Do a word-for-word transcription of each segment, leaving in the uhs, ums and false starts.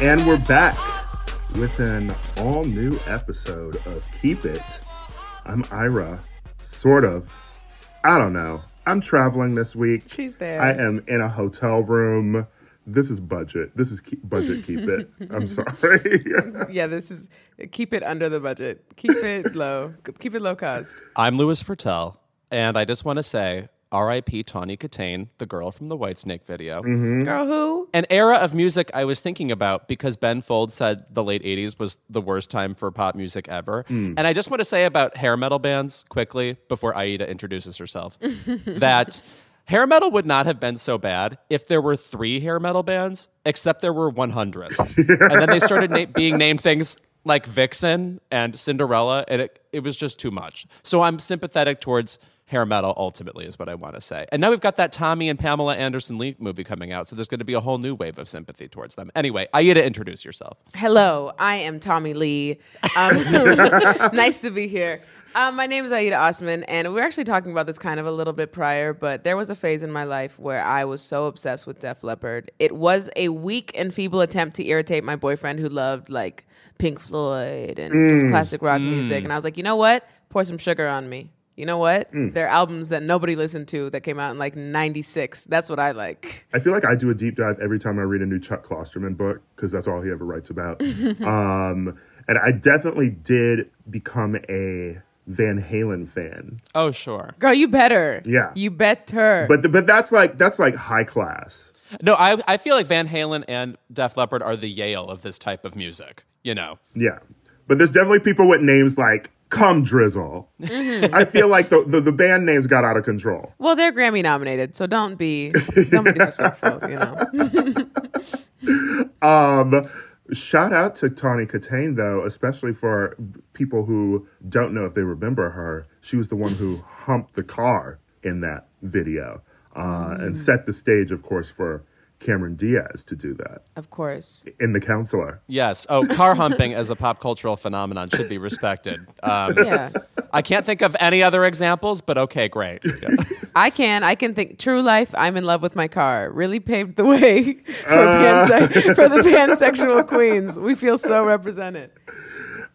And we're back with an all-new episode of Keep It. I'm Ira, sort of. I don't know. I'm traveling this week. She's there. I am in a hotel room. This is budget. This is keep, budget Keep It. I'm sorry. Yeah, this is Keep It under the budget. Keep it low. Keep it low cost. I'm Louis Vertel, and I just want to say... R I P Tawny Kitaen, the girl from the Whitesnake video. Mm-hmm. Girl who? An era of music I was thinking about because Ben Folds said the late eighties was the worst time for pop music ever. Mm. And I just want to say about hair metal bands quickly before Aida introduces herself that hair metal would not have been so bad if there were three hair metal bands, except there were one hundred. And then they started na- being named things like Vixen and Cinderella, and it, it was just too much. So I'm sympathetic towards... hair metal, ultimately, is what I want to say. And now we've got that Tommy and Pamela Anderson Lee movie coming out, so there's going to be a whole new wave of sympathy towards them. Anyway, Aida, introduce yourself. Hello, I am Tommy Lee. Um, nice to be here. Um, my name is Aida Osman, and we were actually talking about this kind of a little bit prior, but there was a phase in my life where I was so obsessed with Def Leppard. It was a weak and feeble attempt to irritate my boyfriend who loved, like, Pink Floyd and mm. just classic rock mm. music. And I was like, you know what? Pour some sugar on me. You know what? Mm. They're albums that nobody listened to that came out in like ninety-six. That's what I like. I feel like I do a deep dive every time I read a new Chuck Klosterman book because that's all he ever writes about. um, and I definitely did become a Van Halen fan. Oh, sure. Girl, you better. Yeah. You better. But but that's like that's like high class. No, I I feel like Van Halen and Def Leppard are the Yale of this type of music, you know? Yeah. But there's definitely people with names like Come Drizzle. Mm-hmm. I feel like the, the the band names got out of control. Well, they're Grammy nominated, so don't be don't be disrespectful, you know. um, shout out to Tawny Kitaen, though, especially for people who don't know if they remember her. She was the one who humped the car in that video uh, mm. and set the stage, of course, for Cameron Diaz to do that. Of course. In The Counselor. Yes. Oh, car humping as a pop cultural phenomenon should be respected. Um, yeah. I can't think of any other examples, but okay, great. Yeah. I can. I can think. True Life, I'm in Love with My Car. Really paved the way for, uh. panse- for the pansexual queens. We feel so represented.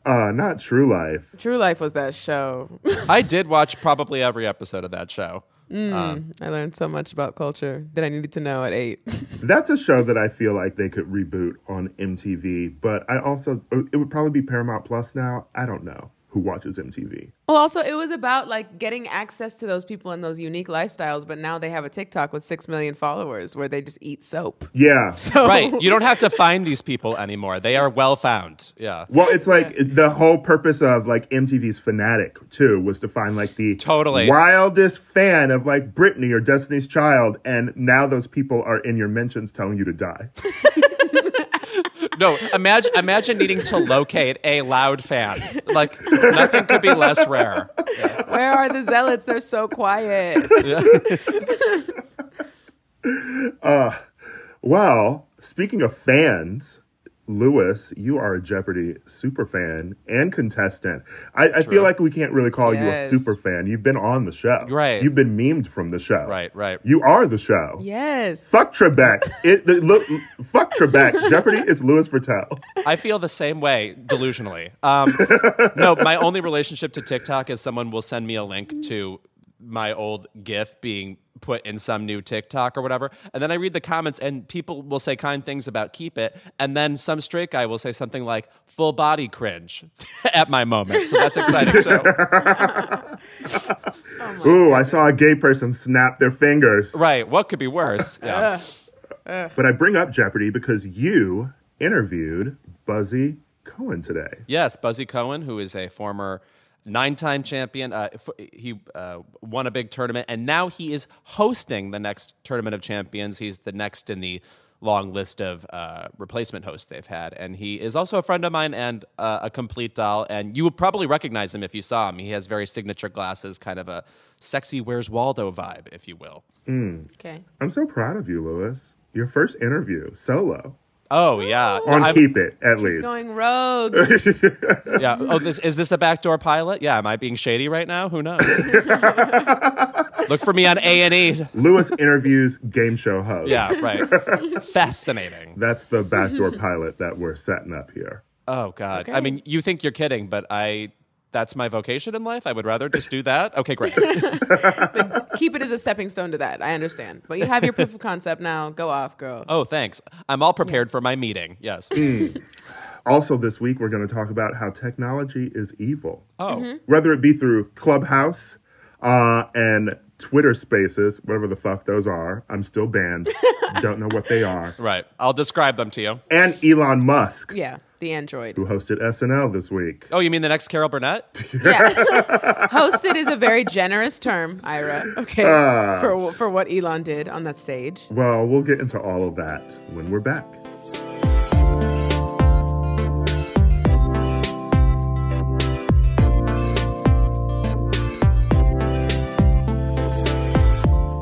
Uh, not True Life. True Life was that show. I did watch probably every episode of that show. Mm, um, I learned so much about culture that I needed to know at eight. That's a show that I feel like they could reboot on M T V, but I also, it would probably be Paramount Plus now. I don't know who watches M T V. Well, also, it was about like getting access to those people and those unique lifestyles, but now they have a TikTok with six million followers where they just eat soap. Yeah. So... Right. You don't have to find these people anymore. They are well found. Yeah. Well, it's like yeah. the whole purpose of like M T V's Fanatic, too, was to find like the totally. wildest fan of like Britney or Destiny's Child, and now those people are in your mentions telling you to die. No, imagine imagine needing to locate a loud fan. Like, nothing could be less rare. Yeah. Where are the zealots? They're so quiet. Yeah. uh, well, speaking of fans, Louis, you are a Jeopardy! Super fan and contestant. I, I feel like we can't really call yes. you a super fan. You've been on the show. Right. You've been memed from the show. Right, right. You are the show. Yes. Fuck Trebek. it, the, look, fuck Trebek. Jeopardy! Is Louis Vertel. I feel the same way, delusionally. Um, no, my only relationship to TikTok is someone will send me a link to my old GIF being put in some new TikTok or whatever. And then I read the comments and people will say kind things about Keep It. And then some straight guy will say something like full body cringe at my moment. So that's exciting. So. oh Ooh, goodness. I saw a gay person snap their fingers. Right. What could be worse? Yeah. Uh, uh. But I bring up Jeopardy! Because you interviewed Buzzy Cohen today. Yes, Buzzy Cohen, who is a former nine-time champion. Uh, he uh, won a big tournament, and now he is hosting the next Tournament of Champions. He's the next in the long list of uh, replacement hosts they've had. And he is also a friend of mine and uh, a complete doll. And you would probably recognize him if you saw him. He has very signature glasses, kind of a sexy Where's Waldo vibe, if you will. Mm. Okay. I'm so proud of you, Louis. Your first interview, solo. Oh, yeah. On I'm, Keep It, at she's least. She's going rogue. Yeah. Oh, this, is this a backdoor pilot? Yeah. Am I being shady right now? Who knows? Look for me on A and E. Louis interviews game show hosts. Yeah, right. Fascinating. That's the backdoor pilot that we're setting up here. Oh, God. Okay. I mean, you think you're kidding, but I... that's my vocation in life. I would rather just do that. Okay, great. But Keep It as a stepping stone to that. I understand. But you have your proof of concept now. Go off, girl. Oh, thanks. I'm all prepared for my meeting. Yes. Mm. Also this week, we're going to talk about how technology is evil. Oh. Mm-hmm. Whether it be through Clubhouse uh, and Twitter Spaces, whatever the fuck those are. I'm still banned. Don't know what they are. Right. I'll describe them to you. And Elon Musk. Yeah. The android. Who hosted S N L this week. Oh, you mean the next Carol Burnett? Yeah. Hosted is a very generous term, Ira. Okay. Uh, for, for what Elon did on that stage. Well, we'll get into all of that when we're back.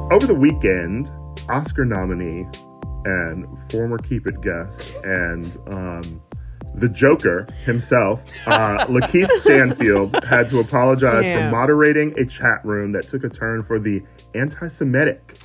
Over the weekend, Oscar nominee and former Keep It guest and... um the Joker himself, uh, Lakeith Stanfield, had to apologize Damn. for moderating a chat room that took a turn for the anti-Semitic.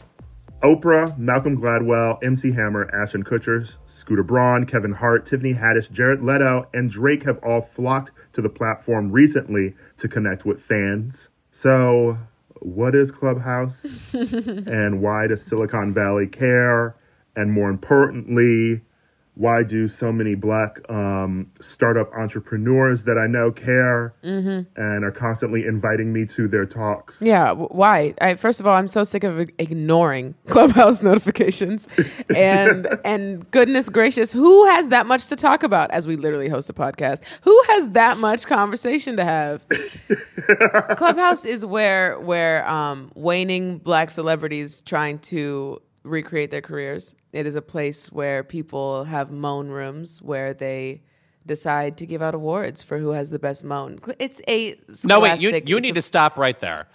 Oprah, Malcolm Gladwell, M C Hammer, Ashton Kutcher, Scooter Braun, Kevin Hart, Tiffany Haddish, Jared Leto, and Drake have all flocked to the platform recently to connect with fans. So, what is Clubhouse? And why does Silicon Valley care? And more importantly... why do so many black um, startup entrepreneurs that I know care mm-hmm. and are constantly inviting me to their talks? Yeah, w- why? I, first of all, I'm so sick of ignoring Clubhouse notifications. And and goodness gracious, who has that much to talk about as we literally host a podcast? Who has that much conversation to have? Clubhouse is where, where um, waning black celebrities trying to recreate their careers. It is a place where people have moan rooms where they decide to give out awards for who has the best moan. It's a no wait. You you need a, to stop right there.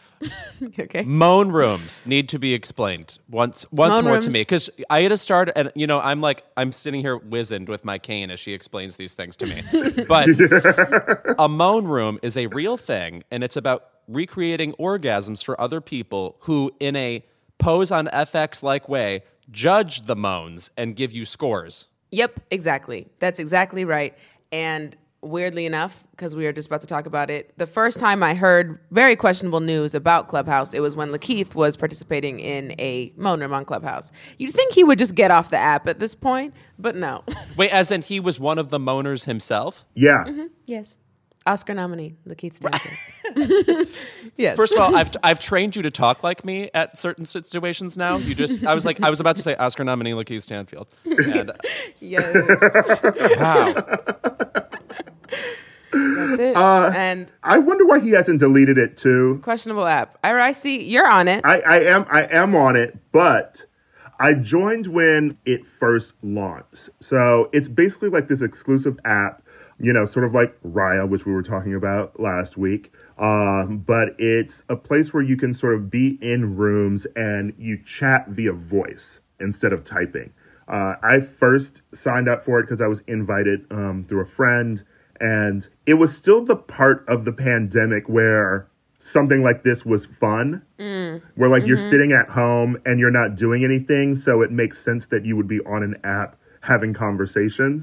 Okay. Moan rooms need to be explained once once moan more rooms. To me because I had to start and you know I'm like I'm sitting here wizened with my cane as she explains these things to me. But yeah. A moan room is a real thing and it's about recreating orgasms for other people who in a pose on F X like way. Judge the moans and give you scores. Yep, exactly. That's exactly right. And weirdly enough, because we are just about to talk about it, the first time I heard very questionable news about Clubhouse, it was when Lakeith was participating in a moan room on Clubhouse. You'd think he would just get off the app at this point, but no. Wait, as in he was one of the moaners himself? Yeah. Mm-hmm. Yes. Oscar nominee, Lakeith Stanfield. Yes. First of all, I've I've trained you to talk like me at certain situations now. You just, I was like, I was about to say Oscar nominee, Lakeith Stanfield. And, uh, yes. Wow. That's it. Uh, and I wonder why he hasn't deleted it too. Questionable app. I, I see you're on it. I, I am. I am on it, but. I joined when it first launched. So it's basically like this exclusive app, you know, sort of like Raya, which we were talking about last week. Um, but it's a place where you can sort of be in rooms and you chat via voice instead of typing. Uh, I first signed up for it because I was invited um, through a friend. And it was still the part of the pandemic where... something like this was fun, mm. where like mm-hmm. you're sitting at home and you're not doing anything, so it makes sense that you would be on an app having conversations.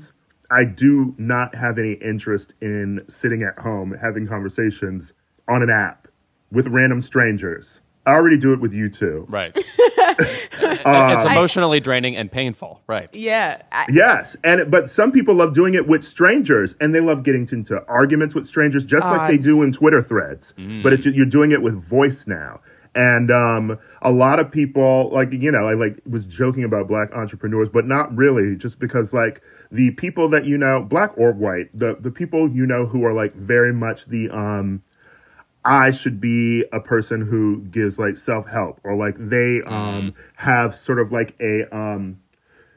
I do not have any interest in sitting at home having conversations on an app with random strangers. I already do it with you two. Right. uh, it's emotionally I, draining and painful. Right. Yeah. I, yes. And but some people love doing it with strangers and they love getting into arguments with strangers just uh, like they do in Twitter threads. Mm. But it's, you're doing it with voice now. And um, a lot of people, like, you know, I like was joking about black entrepreneurs, but not really, just because like the people that, you know, black or white, the, the people, you know, who are like very much the, um, I should be a person who gives like self-help, or like they um, have sort of like a um,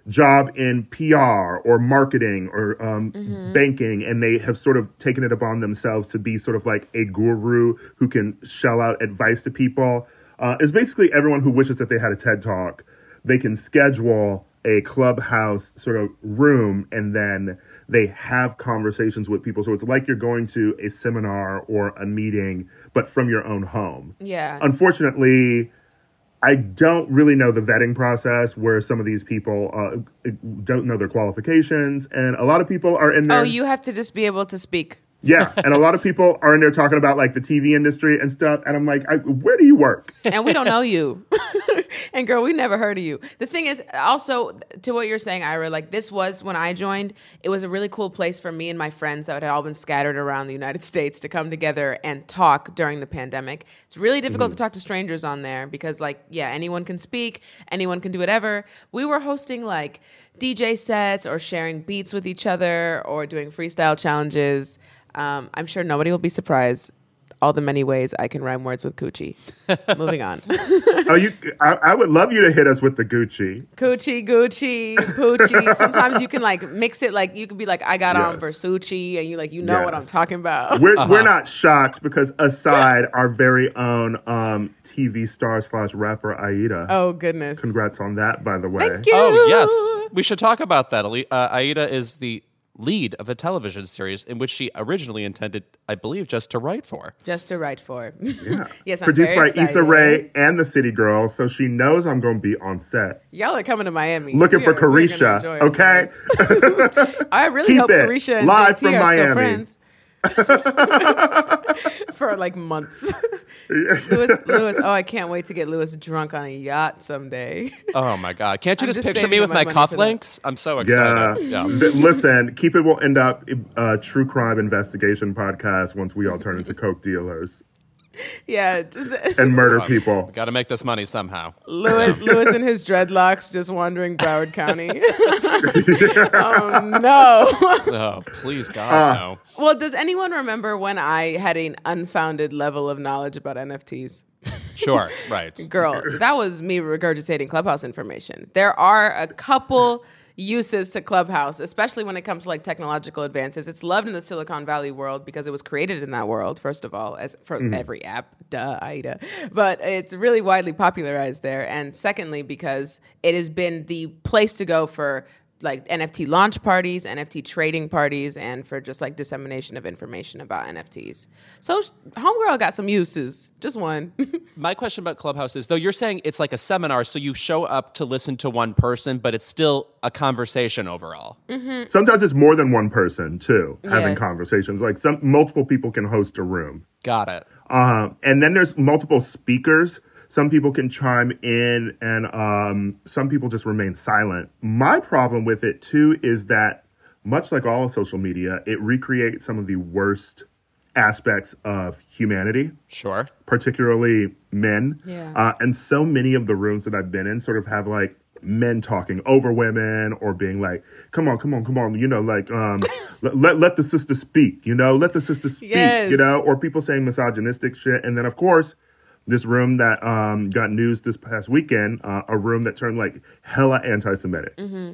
job in P R or marketing or um, mm-hmm. banking, and they have sort of taken it upon themselves to be sort of like a guru who can shell out advice to people. Uh, it's basically everyone who wishes that they had a TED Talk. They can schedule a Clubhouse sort of room, and then they have conversations with people. So it's like you're going to a seminar or a meeting, but from your own home. Yeah. Unfortunately, I don't really know the vetting process, where some of these people uh, don't know their qualifications. And a lot of people are in there. Oh, you have to just be able to speak. Yeah. And a lot of people are in there talking about like the T V industry and stuff. And I'm like, I, where do you work? And we don't know you. And girl, we never heard of you. The thing is, also, to what you're saying, Ira, like this was when I joined, it was a really cool place for me and my friends that had all been scattered around the United States to come together and talk during the pandemic. It's really difficult mm-hmm. to talk to strangers on there because like, yeah, anyone can speak, anyone can do whatever. We were hosting like D J sets or sharing beats with each other or doing freestyle challenges. Um, I'm sure nobody will be surprised all the many ways I can rhyme words with Gucci. Moving on. Oh, you! I, I would love you to hit us with the Gucci. Gucci, Gucci, Gucci. Sometimes you can like mix it. Like you could be like, I got yes. on Versace, and you like you know yes. what I'm talking about. We're uh-huh. we're not shocked because aside our very own um, T V star slash rapper Aida. Oh goodness! Congrats on that, by the way. Thank you. Oh yes, we should talk about that. Uh, Aida is the lead of a television series in which she originally intended, I believe, just to write for. Just to write for. Yeah. Yes, I'm Produced very by excited. Issa Rae and the City Girls, so she knows I'm going to be on set. Y'all are coming to Miami. Looking we for are, Carisha, okay? I really Keep hope it. Carisha and Live J T from are Miami. Still friends. For like months. Louis, Louis, oh, I can't wait to get Louis drunk on a yacht someday. Oh my God. Can't you just, just picture me with my, my cufflinks? I'm so excited. Yeah. Yeah. Listen, Keep It will end up a true crime investigation podcast once we all turn into coke dealers. Yeah. Just and murder oh, people. Got to make this money somehow. Louis, Louis and his dreadlocks just wandering Broward County. Oh, no. Oh, please, God, uh, no. Well, does anyone remember when I had an unfounded level of knowledge about N F Ts? Sure, right. Girl, that was me regurgitating Clubhouse information. There are a couple uses to Clubhouse, especially when it comes to like technological advances. It's loved in the Silicon Valley world because it was created in that world, first of all, as for mm. every app, duh, Aida. But it's really widely popularized there. And secondly, because it has been the place to go for like N F T launch parties, N F T trading parties, and for just like dissemination of information about N F Ts. So homegirl got some uses, just one. My question about Clubhouse is, though you're saying it's like a seminar, so you show up to listen to one person, but it's still a conversation overall. Mm-hmm. Sometimes it's more than one person too, yeah. having conversations. Like some multiple people can host a room. Got it. Um, and then there's multiple speakers. Some people can chime in, and um, some people just remain silent. My problem with it, too, is that, much like all of social media, it recreates some of the worst aspects of humanity. Sure. Particularly men. Yeah. Uh, and so many of the rooms that I've been in sort of have, like, men talking over women or being like, come on, come on, come on, you know, like, um, let, let let the sister speak, you know, let the sister speak, yes. you know, or people saying misogynistic shit. And then, of course, this room that um, got news this past weekend, uh, a room that turned like hella anti-Semitic. Mm-hmm.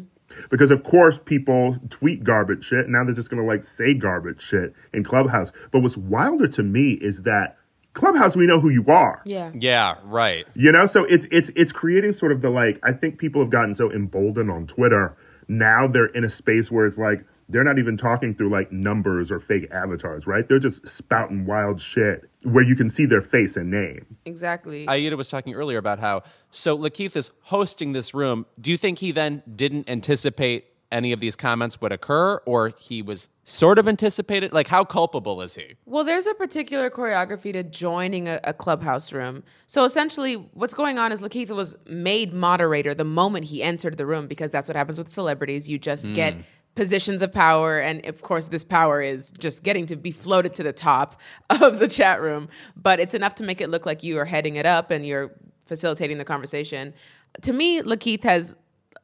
Because of course people tweet garbage shit, and now they're just gonna like say garbage shit in Clubhouse. But what's wilder to me is that Clubhouse, we know who you are. Yeah. Yeah, right. You know, so it's it's it's creating sort of the like, I think people have gotten so emboldened on Twitter. Now they're in a space where it's like, they're not even talking through like numbers or fake avatars, right? They're just spouting wild shit where you can see their face and name. Exactly. Aida was talking earlier about how, so Lakeith is hosting this room. Do you think he then didn't anticipate any of these comments would occur, or he was sort of anticipated? Like, how culpable is he? Well, there's a particular choreography to joining a, a Clubhouse room. So essentially what's going on is Lakeith was made moderator the moment he entered the room, because that's what happens with celebrities. You just mm. get positions of power, and of course this power is just getting to be floated to the top of the chat room, but it's enough to make it look like you are heading it up and you're facilitating the conversation. To me, Lakeith has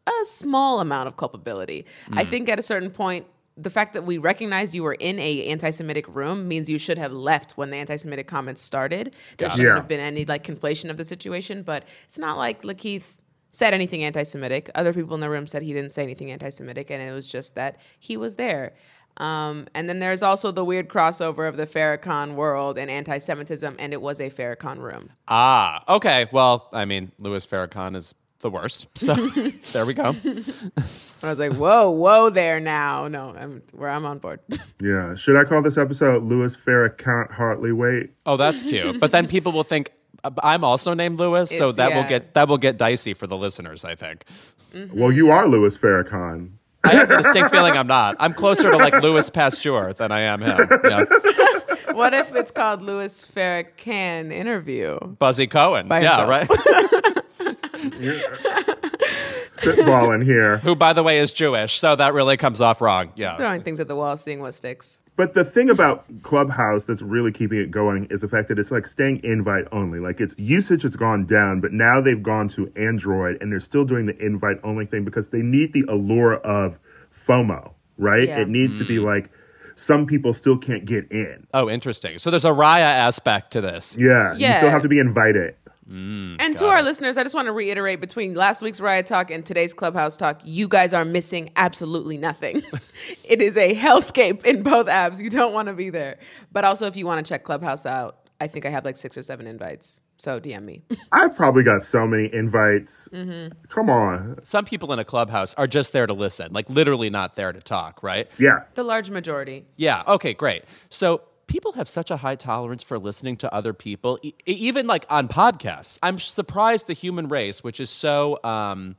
a small amount of culpability. Mm. I think at a certain point, the fact that we recognize you were in a anti-Semitic room means you should have left when the anti-Semitic comments started. There shouldn't yeah. have been any like conflation of the situation, but it's not like Lakeith said anything anti-Semitic. Other people in the room said he didn't say anything anti-Semitic, and it was just that he was there. Um, and then there's also the weird crossover of the Farrakhan world and anti-Semitism, and it was a Farrakhan room. Ah, okay. Well, I mean, Louis Farrakhan is the worst, so there we go. I was like, whoa, whoa there now. No, I'm, where I'm on board. Yeah. Should I call this episode Louis Farrakhan Hartley Wait? Oh, that's cute. But then people will think, I'm also named Louis, it's, so that yeah. will get that will get dicey for the listeners, I think. Mm-hmm. Well, you are Louis Farrakhan. I have a distinct feeling I'm not. I'm closer to like Louis Pasteur than I am him. Yeah. What if it's called Louis Farrakhan Interview? Buzzy Cohen. By yeah, himself. Right? Spitballing here. Who, by the way, is Jewish, so that really comes off wrong. Yeah. Just throwing things at the wall, seeing what sticks. But the thing about Clubhouse that's really keeping it going is the fact that it's like staying invite only. Like its usage has gone down, but now they've gone to Android and they're still doing the invite only thing because they need the allure of FOMO, right? Yeah. It needs mm. to be like some people still can't get in. Oh, interesting. So there's a Raya aspect to this. Yeah. yeah. You still have to be invited. Mm, and to our it. listeners, I just want to reiterate, between last week's Riot Talk and today's Clubhouse Talk, you guys are missing absolutely nothing. It is a hellscape in both apps. You don't want to be there. But also, if you want to check Clubhouse out, I think I have like six or seven invites. So D M me. I probably got so many invites. Mm-hmm. Come on. Some people in a Clubhouse are just there to listen, like literally not there to talk, right? Yeah. The large majority. Yeah. Okay, great. So people have such a high tolerance for listening to other people, e- even like on podcasts. I'm surprised the human race, which is so, um,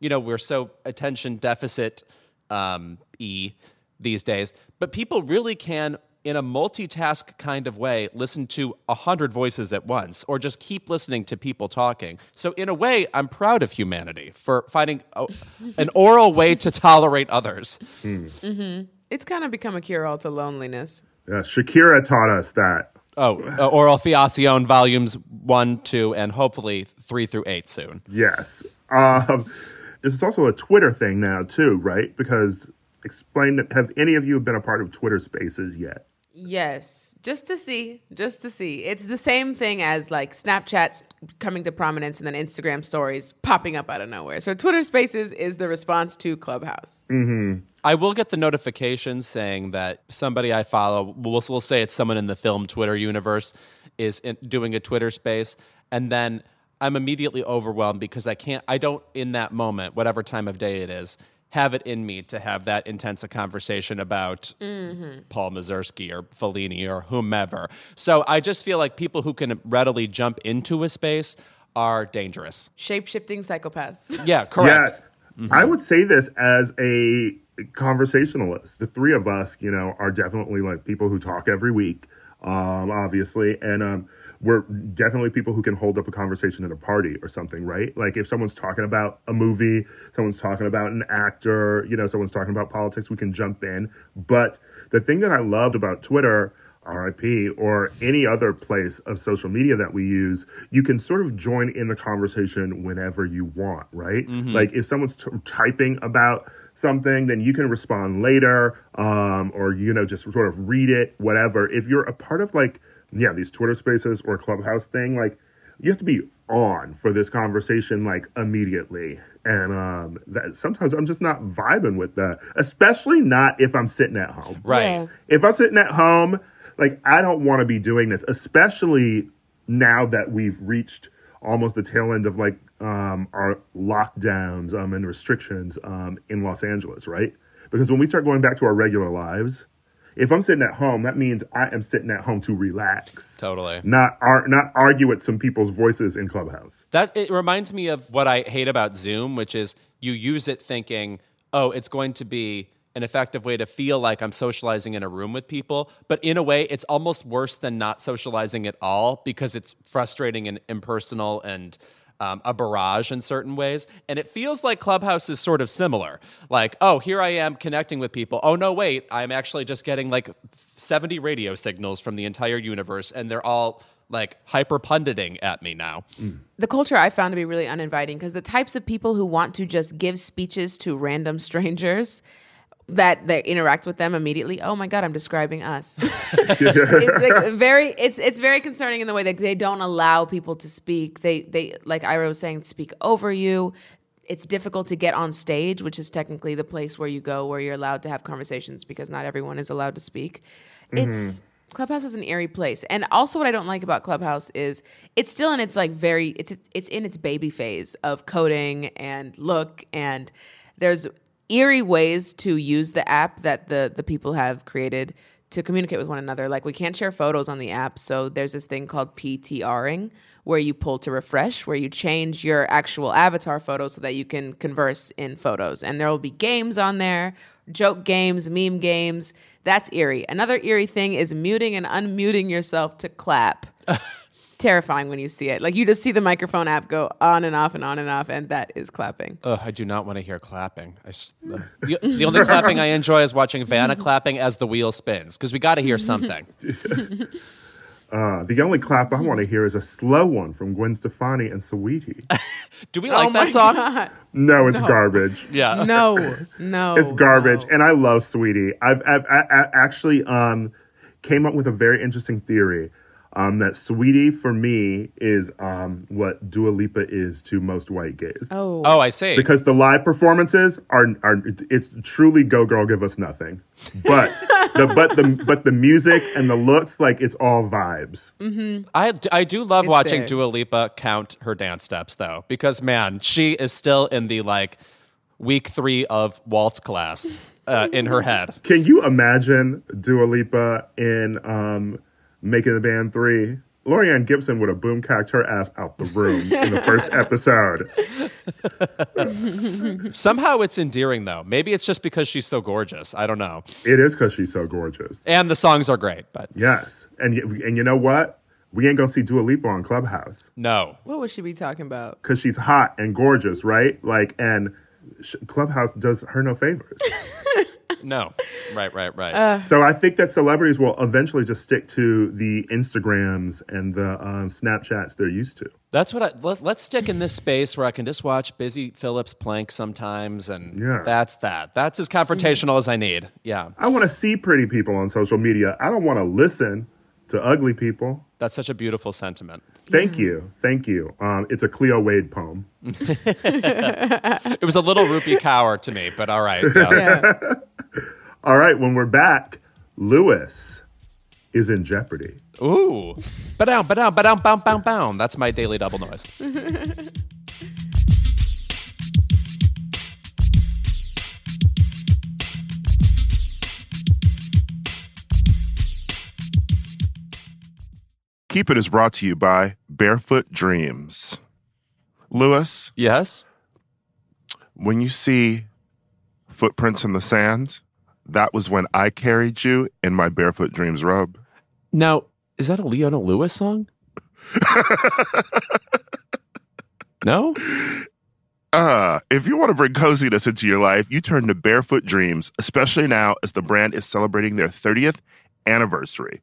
you know, we're so attention deficit um, e these days, but people really can, in a multitask kind of way, listen to a hundred voices at once or just keep listening to people talking. So in a way, I'm proud of humanity for finding a, an oral way to tolerate others. Mm. Mm-hmm. It's kind of become a cure-all to loneliness. Yeah, Shakira taught us that. Oh, uh, Oral Theacion volumes one, two, and hopefully three through eight soon. Yes. Um, this is also a Twitter thing now, too, right? Because explain, have any of you been a part of Twitter Spaces yet? Yes. Just to see. Just to see. It's the same thing as like Snapchat's coming to prominence and then Instagram stories popping up out of nowhere. So Twitter Spaces is the response to Clubhouse. Mm-hmm. I will get the notification saying that somebody I follow, we'll, we'll say it's someone in the film Twitter universe, is in, doing a Twitter space. And then I'm immediately overwhelmed because I can't, I don't in that moment, whatever time of day it is, have it in me to have that intense a conversation about mm-hmm. Paul Mazursky or Fellini or whomever. So I just feel like people who can readily jump into a space are dangerous. Shape-shifting psychopaths. Yeah, correct. Yes. Mm-hmm. I would say this as a conversationalists. The three of us, you know, are definitely like people who talk every week, um, obviously. And um, we're definitely people who can hold up a conversation at a party or something, right? Like if someone's talking about a movie, someone's talking about an actor, you know, someone's talking about politics, we can jump in. But the thing that I loved about Twitter, R I P, or any other place of social media that we use, you can sort of join in the conversation whenever you want, right? Mm-hmm. Like if someone's t- typing about something, then you can respond later, um, or, you know, just sort of read it, whatever. If you're a part of like, yeah, these Twitter spaces or Clubhouse thing, like you have to be on for this conversation like immediately. And um, that sometimes I'm just not vibing with that, especially not if I'm sitting at home. Right. Yeah. If I'm sitting at home, like I don't want to be doing this, especially now that we've reached almost the tail end of like um, our lockdowns um, and restrictions um, in Los Angeles, right? Because when we start going back to our regular lives, if I'm sitting at home, that means I am sitting at home to relax. Totally. Not ar- not argue with some people's voices in Clubhouse. That it reminds me of what I hate about Zoom, which is you use it thinking, oh, it's going to be an effective way to feel like I'm socializing in a room with people. But in a way, it's almost worse than not socializing at all because it's frustrating and impersonal and um, a barrage in certain ways. And it feels like Clubhouse is sort of similar. Like, oh, here I am connecting with people. Oh, no, wait, I'm actually just getting like seventy radio signals from the entire universe, and they're all like hyper punditing at me now. Mm. The culture I found to be really uninviting, because the types of people who want to just give speeches to random strangers that they interact with them immediately. Oh my God, I'm describing us. It's like very, it's it's very concerning in the way that they don't allow people to speak. They they like Ira was saying, speak over you. It's difficult to get on stage, which is technically the place where you go where you're allowed to have conversations, because not everyone is allowed to speak. Mm-hmm. It's Clubhouse is an airy place. And also what I don't like about Clubhouse is it's still in its like very, it's it's in its baby phase of coding and look, and there's eerie ways to use the app that the the people have created to communicate with one another. Like, we can't share photos on the app, so there's this thing called P T R-ing, where you pull to refresh, where you change your actual avatar photo so that you can converse in photos. And there will be games on there, joke games, meme games. That's eerie. Another eerie thing is muting and unmuting yourself to clap. Terrifying when you see it. Like, you just see the microphone app go on and off and on and off, and that is clapping. Ugh, I do not want to hear clapping. I just, uh, the, the only clapping I enjoy is watching Vanna clapping as the wheel spins, because we got to hear something. Uh, the only clap I want to hear is a slow one from Gwen Stefani and Saweetie. Do we like oh that song? God. No, it's no. garbage. Yeah. No, no. It's garbage. No. And I love Saweetie. I've, I've I, I actually um, came up with a very interesting theory um, that Saweetie, for me, is um, what Dua Lipa is to most white gays. Oh, oh, I see. Because the live performances are, are it's truly Go Girl, Give Us Nothing. But... The, but the but the music and the looks, like, it's all vibes. Mm-hmm. I, I do love it's watching there. Dua Lipa count her dance steps, though, because, man, she is still in the, like, week three of waltz class uh, in her head. Can you imagine Dua Lipa in um, Making the Band three? Lorianne Gibson would have boom-cocked her ass out the room in the first episode. Somehow it's endearing, though. Maybe it's just because she's so gorgeous. I don't know. It is because she's so gorgeous. And the songs are great. But yes. And, and you know what? We ain't going to see Dua Lipa on Clubhouse. No. What would she be talking about? Because she's hot and gorgeous, right? Like, and sh- Clubhouse does her no favors. No. Right, right, right. Uh, so I think that celebrities will eventually just stick to the Instagrams and the um, Snapchats they're used to. That's what I... Let, let's stick in this space where I can just watch Busy Phillips plank sometimes, and yeah. that's that. That's as confrontational as I need. Yeah. I want to see pretty people on social media. I don't want to listen to ugly people. That's such a beautiful sentiment. Thank yeah. you. Thank you. Um, it's a Cleo Wade poem. It was a little Rupi Kaur to me, but all right. Yeah. Yeah. All right, when we're back, Louis is in jeopardy. Ooh. Ba-down, ba-down, ba-down, bound, bound, bound. That's my daily double noise. Keep It is brought to you by Barefoot Dreams. Louis? Yes? When you see footprints in the sand... That was when I carried you in my Barefoot Dreams rub. Now, is that a Leona Lewis song? No? Uh, if you want to bring coziness into your life, you turn to Barefoot Dreams, especially now as the brand is celebrating their thirtieth anniversary.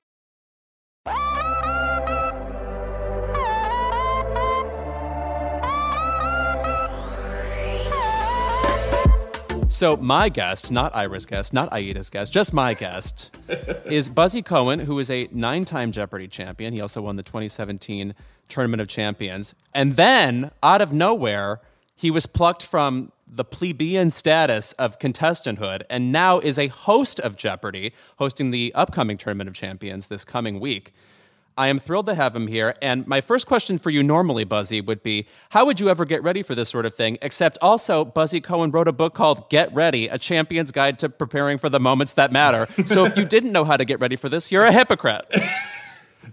So my guest, not Ira's guest, not Aida's guest, just my guest, is Buzzy Cohen, who is a nine-time Jeopardy! Champion. He also won the twenty seventeen Tournament of Champions. And then, out of nowhere, he was plucked from the plebeian status of contestanthood and now is a host of Jeopardy!, hosting the upcoming Tournament of Champions this coming week. I am thrilled to have him here. And my first question for you normally, Buzzy, would be, how would you ever get ready for this sort of thing? Except also, Buzzy Cohen wrote a book called Get Ready, A Champion's Guide to Preparing for the Moments That Matter. So if you didn't know how to get ready for this, you're a hypocrite.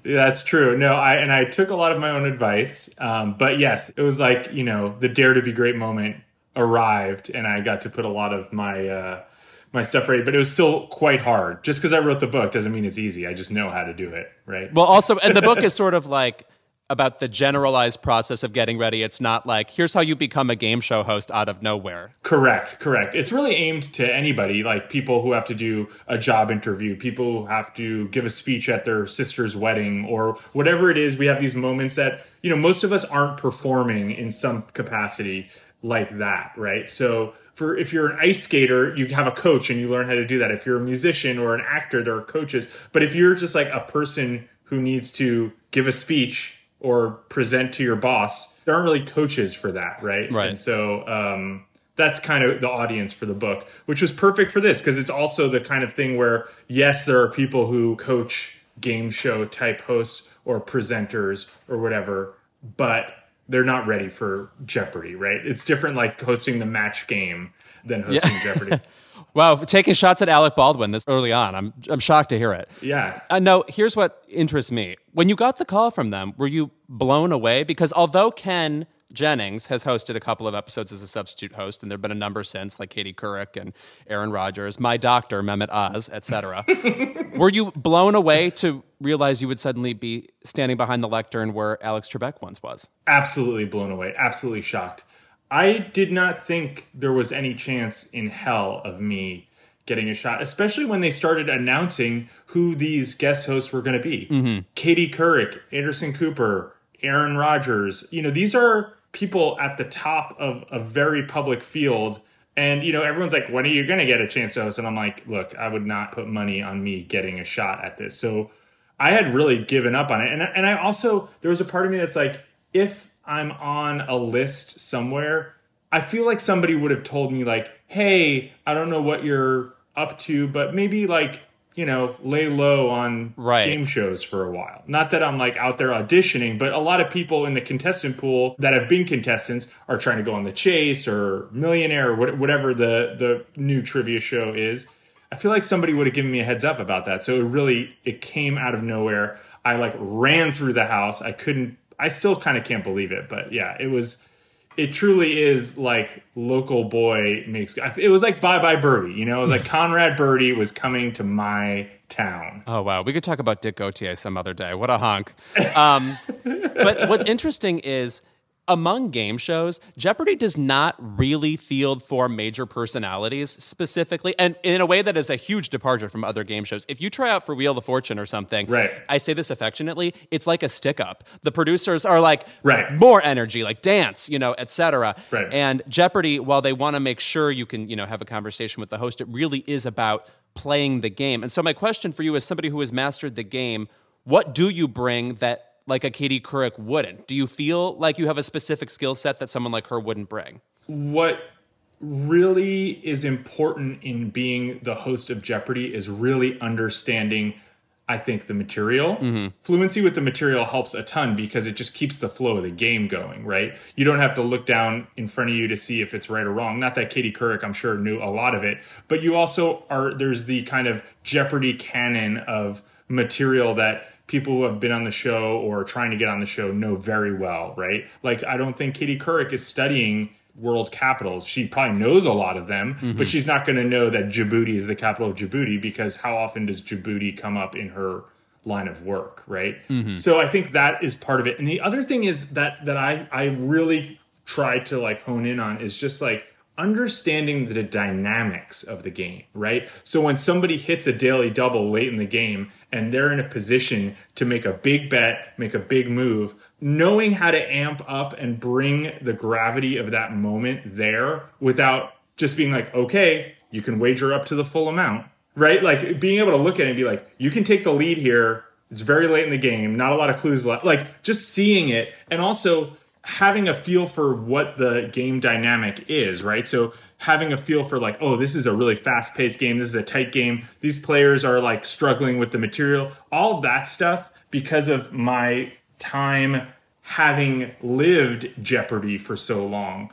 That's true. No, I and I took a lot of my own advice. Um, but yes, it was like, you know, the Dare to Be Great moment arrived and I got to put a lot of my... Uh, my stuff ready, but it was still quite hard. Just because I wrote the book doesn't mean it's easy. I just know how to do it, right? Well, also, and the book is sort of like about the generalized process of getting ready. It's not like, here's how you become a game show host out of nowhere. Correct, correct. It's really aimed to anybody, like people who have to do a job interview, people who have to give a speech at their sister's wedding, or whatever it is. We have these moments that, you know, most of us aren't performing in some capacity like that, right? So... For if you're an ice skater, you have a coach and you learn how to do that. If you're a musician or an actor, there are coaches. But if you're just like a person who needs to give a speech or present to your boss, there aren't really coaches for that, right? Right. And so um, that's kind of the audience for the book, which was perfect for this because it's also the kind of thing where, yes, there are people who coach game show type hosts or presenters or whatever, but... they're not ready for Jeopardy, right? It's different like hosting the match game than hosting yeah. Jeopardy. Wow, taking shots at Alec Baldwin this early on. I'm I'm shocked to hear it. Yeah. Uh, no, here's what interests me. When you got the call from them, were you blown away? Because although Ken Jennings has hosted a couple of episodes as a substitute host, and there have been a number since, like Katie Couric and Aaron Rodgers, my doctor, Mehmet Oz, et cetera. Were you blown away to realize you would suddenly be standing behind the lectern where Alex Trebek once was? Absolutely blown away. Absolutely shocked. I did not think there was any chance in hell of me getting a shot, especially when they started announcing who these guest hosts were going to be. Mm-hmm. Katie Couric, Anderson Cooper, Aaron Rodgers. You know, these are... people at the top of a very public field. And, you know, everyone's like, when are you going to get a chance to host? And I'm like, look, I would not put money on me getting a shot at this. So I had really given up on it. And, and I also, there was a part of me that's like, if I'm on a list somewhere, I feel like somebody would have told me like, hey, I don't know what you're up to, but maybe like, you know, lay low on right. game shows for a while. Not that I'm like out there auditioning, but a lot of people in the contestant pool that have been contestants are trying to go on The Chase or Millionaire or whatever the, the new trivia show is. I feel like somebody would have given me a heads up about that. So it really, it came out of nowhere. I like ran through the house. I couldn't, I still kind of can't believe it, but yeah, it was, it truly is like local boy makes... It was like Bye Bye Birdie, you know? It was like Conrad Birdie was coming to my town. Oh, wow. We could talk about Dick Gautier some other day. What a honk. Um, but what's interesting is, among game shows, Jeopardy! Does not really field for major personalities specifically, and in a way that is a huge departure from other game shows. If you try out for Wheel of Fortune or something, right. I say this affectionately, it's like a stick-up. The producers are like, right. more energy, like dance, you know, et cetera. Right. And Jeopardy!, while they want to make sure you can, you know, have a conversation with the host, it really is about playing the game. And so my question for you as somebody who has mastered the game, what do you bring that like a Katie Couric wouldn't? Do you feel like you have a specific skill set that someone like her wouldn't bring? What really is important in being the host of Jeopardy! Is really understanding, I think, the material. Mm-hmm. Fluency with the material helps a ton because it just keeps the flow of the game going, right? You don't have to look down in front of you to see if it's right or wrong. Not that Katie Couric, I'm sure, knew a lot of it, but you also are, there's the kind of Jeopardy! Canon of material that people who have been on the show or trying to get on the show know very well, right? Like, I don't think Katie Couric is studying world capitals. She probably knows a lot of them, mm-hmm. but she's not going to know that Djibouti is the capital of Djibouti because how often does Djibouti come up in her line of work, right? Mm-hmm. So I think that is part of it. And the other thing is that that I I really try to like hone in on is just like understanding the dynamics of the game, right? So when somebody hits a daily double late in the game and they're in a position to make a big bet, make a big move, knowing how to amp up and bring the gravity of that moment there without just being like, okay, you can wager up to the full amount, right? Like being able to look at it and be like, you can take the lead here. It's very late in the game. Not a lot of clues left. Like just seeing it and also having a feel for what the game dynamic is, right? So having a feel for like, oh, this is a really fast-paced game. This is a tight game. These players are like struggling with the material. All that stuff, because of my time having lived Jeopardy! For so long,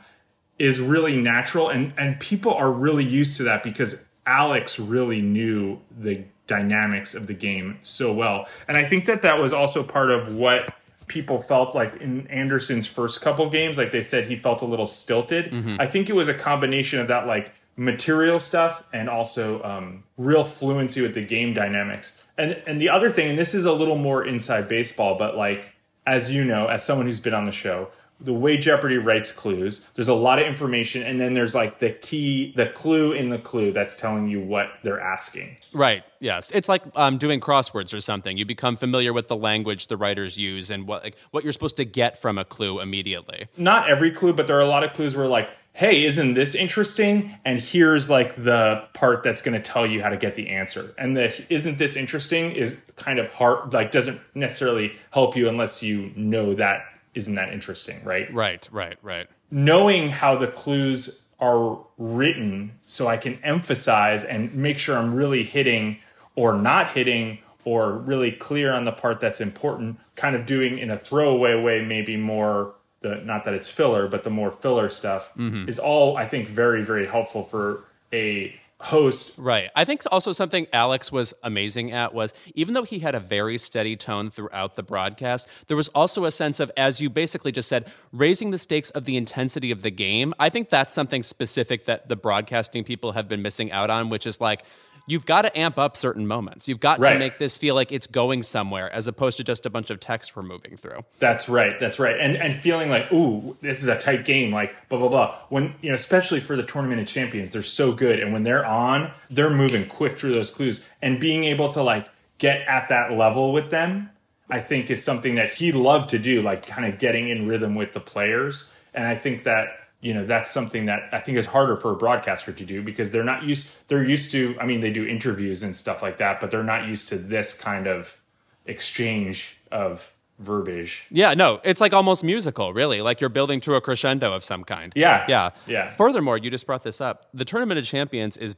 is really natural. And, and people are really used to that because Alex really knew the dynamics of the game so well. And I think that that was also part of what people felt like in Anderson's first couple games, like they said he felt a little stilted. Mm-hmm. I think it was a combination of that like material stuff and also um, real fluency with the game dynamics. And and the other thing, and this is a little more inside baseball, but like, as you know, as someone who's been on the show, the way Jeopardy! Writes clues, there's a lot of information, and then there's like the key, the clue in the clue that's telling you what they're asking. Right, yes. It's like um, doing crosswords or something. You become familiar with the language the writers use and what like, what you're supposed to get from a clue immediately. Not every clue, but there are a lot of clues where like, hey, isn't this interesting? And here's like the part that's going to tell you how to get the answer. And the isn't this interesting is kind of hard, like doesn't necessarily help you unless you know that isn't that interesting, right? Right, right, right. Knowing how the clues are written so I can emphasize and make sure I'm really hitting or not hitting or really clear on the part that's important, kind of doing in a throwaway way, maybe more, the not that it's filler, but the more filler stuff mm-hmm. is all, I think, very, very helpful for a host. Right. I think also something Alex was amazing at was, even though he had a very steady tone throughout the broadcast, there was also a sense of, as you basically just said, raising the stakes of the intensity of the game. I think that's something specific that the broadcasting people have been missing out on, which is like, you've got to amp up certain moments. You've got right. to make this feel like it's going somewhere as opposed to just a bunch of text we're moving through. That's right. That's right. And and feeling like, ooh, this is a tight game, like blah, blah, blah. When, you know, especially for the Tournament of Champions, they're so good. And when they're on, they're moving quick through those clues. And being able to like get at that level with them, I think is something that he loved to do, like kind of getting in rhythm with the players. And I think that, you know, that's something that I think is harder for a broadcaster to do because they're not used, they're used to, I mean, they do interviews and stuff like that, but they're not used to this kind of exchange of verbiage. Yeah, no, it's like almost musical, really. Like you're building to a crescendo of some kind. Yeah. Yeah. Yeah. Furthermore, you just brought this up. The Tournament of Champions is,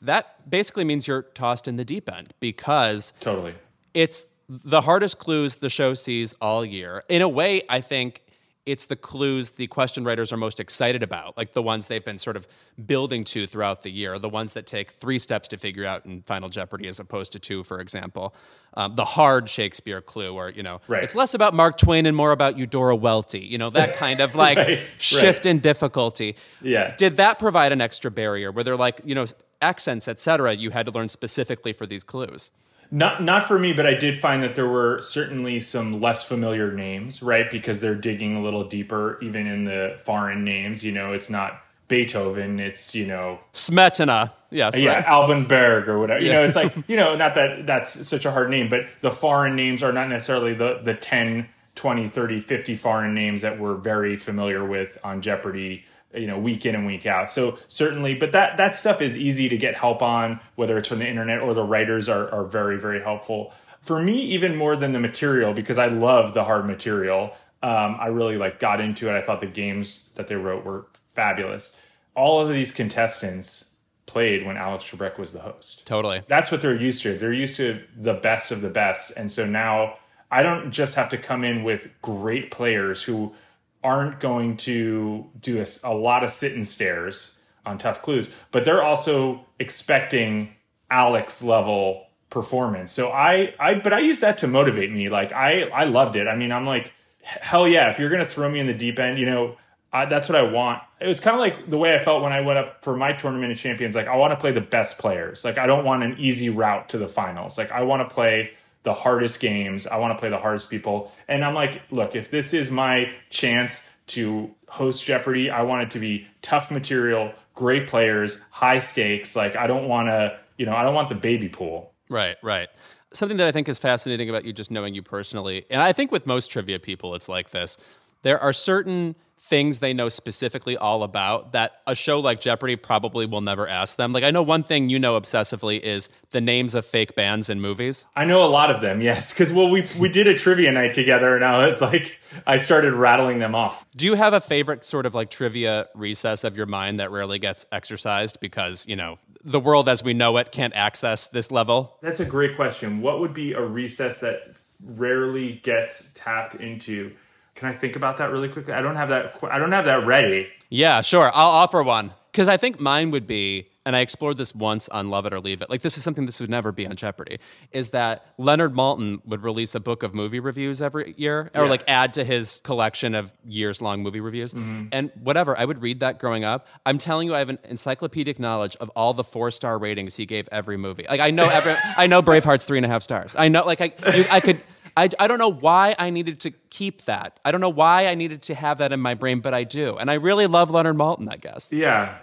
that basically means you're tossed in the deep end because totally, it's the hardest clues the show sees all year. In a way, I think it's the clues the question writers are most excited about, like the ones they've been sort of building to throughout the year, the ones that take three steps to figure out in Final Jeopardy as opposed to two, for example. Um, the hard Shakespeare clue or, you know, right. It's less about Mark Twain and more about Eudora Welty, you know, that kind of like right, shift right. in difficulty. Yeah. Did that provide an extra barrier where they're like, you know, accents, et cetera, you had to learn specifically for these clues? Not not for me, but I did find that there were certainly some less familiar names, right? Because they're digging a little deeper, even in the foreign names. You know, it's not Beethoven, it's, you know... Smetana, yes. Yeah, right. Alban Berg or whatever. Yeah. You know, it's like, you know, not that that's such a hard name, but the foreign names are not necessarily the, the ten, twenty, thirty, fifty foreign names that we're very familiar with on Jeopardy!, you know, week in and week out. So certainly, but that, that stuff is easy to get help on, whether it's from the internet or the writers are, are very, very helpful. For me, even more than the material, because I love the hard material. Um, I really like got into it. I thought the games that they wrote were fabulous. All of these contestants played when Alex Trebek was the host. Totally. That's what they're used to. They're used to the best of the best. And so now I don't just have to come in with great players who aren't going to do a, a lot of sit and stares on tough clues, but they're also expecting Alex level performance. So I, I, but I use that to motivate me. Like I, I loved it. I mean, I'm like, hell yeah. If you're going to throw me in the deep end, you know, I, that's what I want. It was kind of like the way I felt when I went up for my Tournament of Champions. Like I want to play the best players. Like I don't want an easy route to the finals. Like I want to play the hardest games. I want to play the hardest people. And I'm like, look, if this is my chance to host Jeopardy, I want it to be tough material, great players, high stakes. Like, I don't want to, you know, I don't want the baby pool. Right, right. Something that I think is fascinating about you, just knowing you personally, and I think with most trivia people, it's like this. There are certain things they know specifically all about that a show like Jeopardy probably will never ask them. Like, I know one thing you know obsessively is the names of fake bands in movies. I know a lot of them, yes. Because, well, we we did a trivia night together, and now it's like I started rattling them off. Do you have a favorite sort of like trivia recess of your mind that rarely gets exercised because, you know, the world as we know it can't access this level? That's a great question. What would be a recess that rarely gets tapped into? Can I think about that really quickly? I don't have that. I don't have that ready. Yeah, sure. I'll offer one because I think mine would be, and I explored this once on Love It or Leave It. Like, this is something this would never be on Jeopardy. Is that Leonard Maltin would release a book of movie reviews every year, or yeah. like add to his collection of years-long movie reviews, mm-hmm. and whatever. I would read that growing up. I'm telling you, I have an encyclopedic knowledge of all the four-star ratings he gave every movie. Like, I know every. I know Braveheart's three and a half stars. I know, like, I you, I could. I, I don't know why I needed to keep that. I don't know why I needed to have that in my brain, but I do. And I really love Leonard Maltin, I guess. Yeah.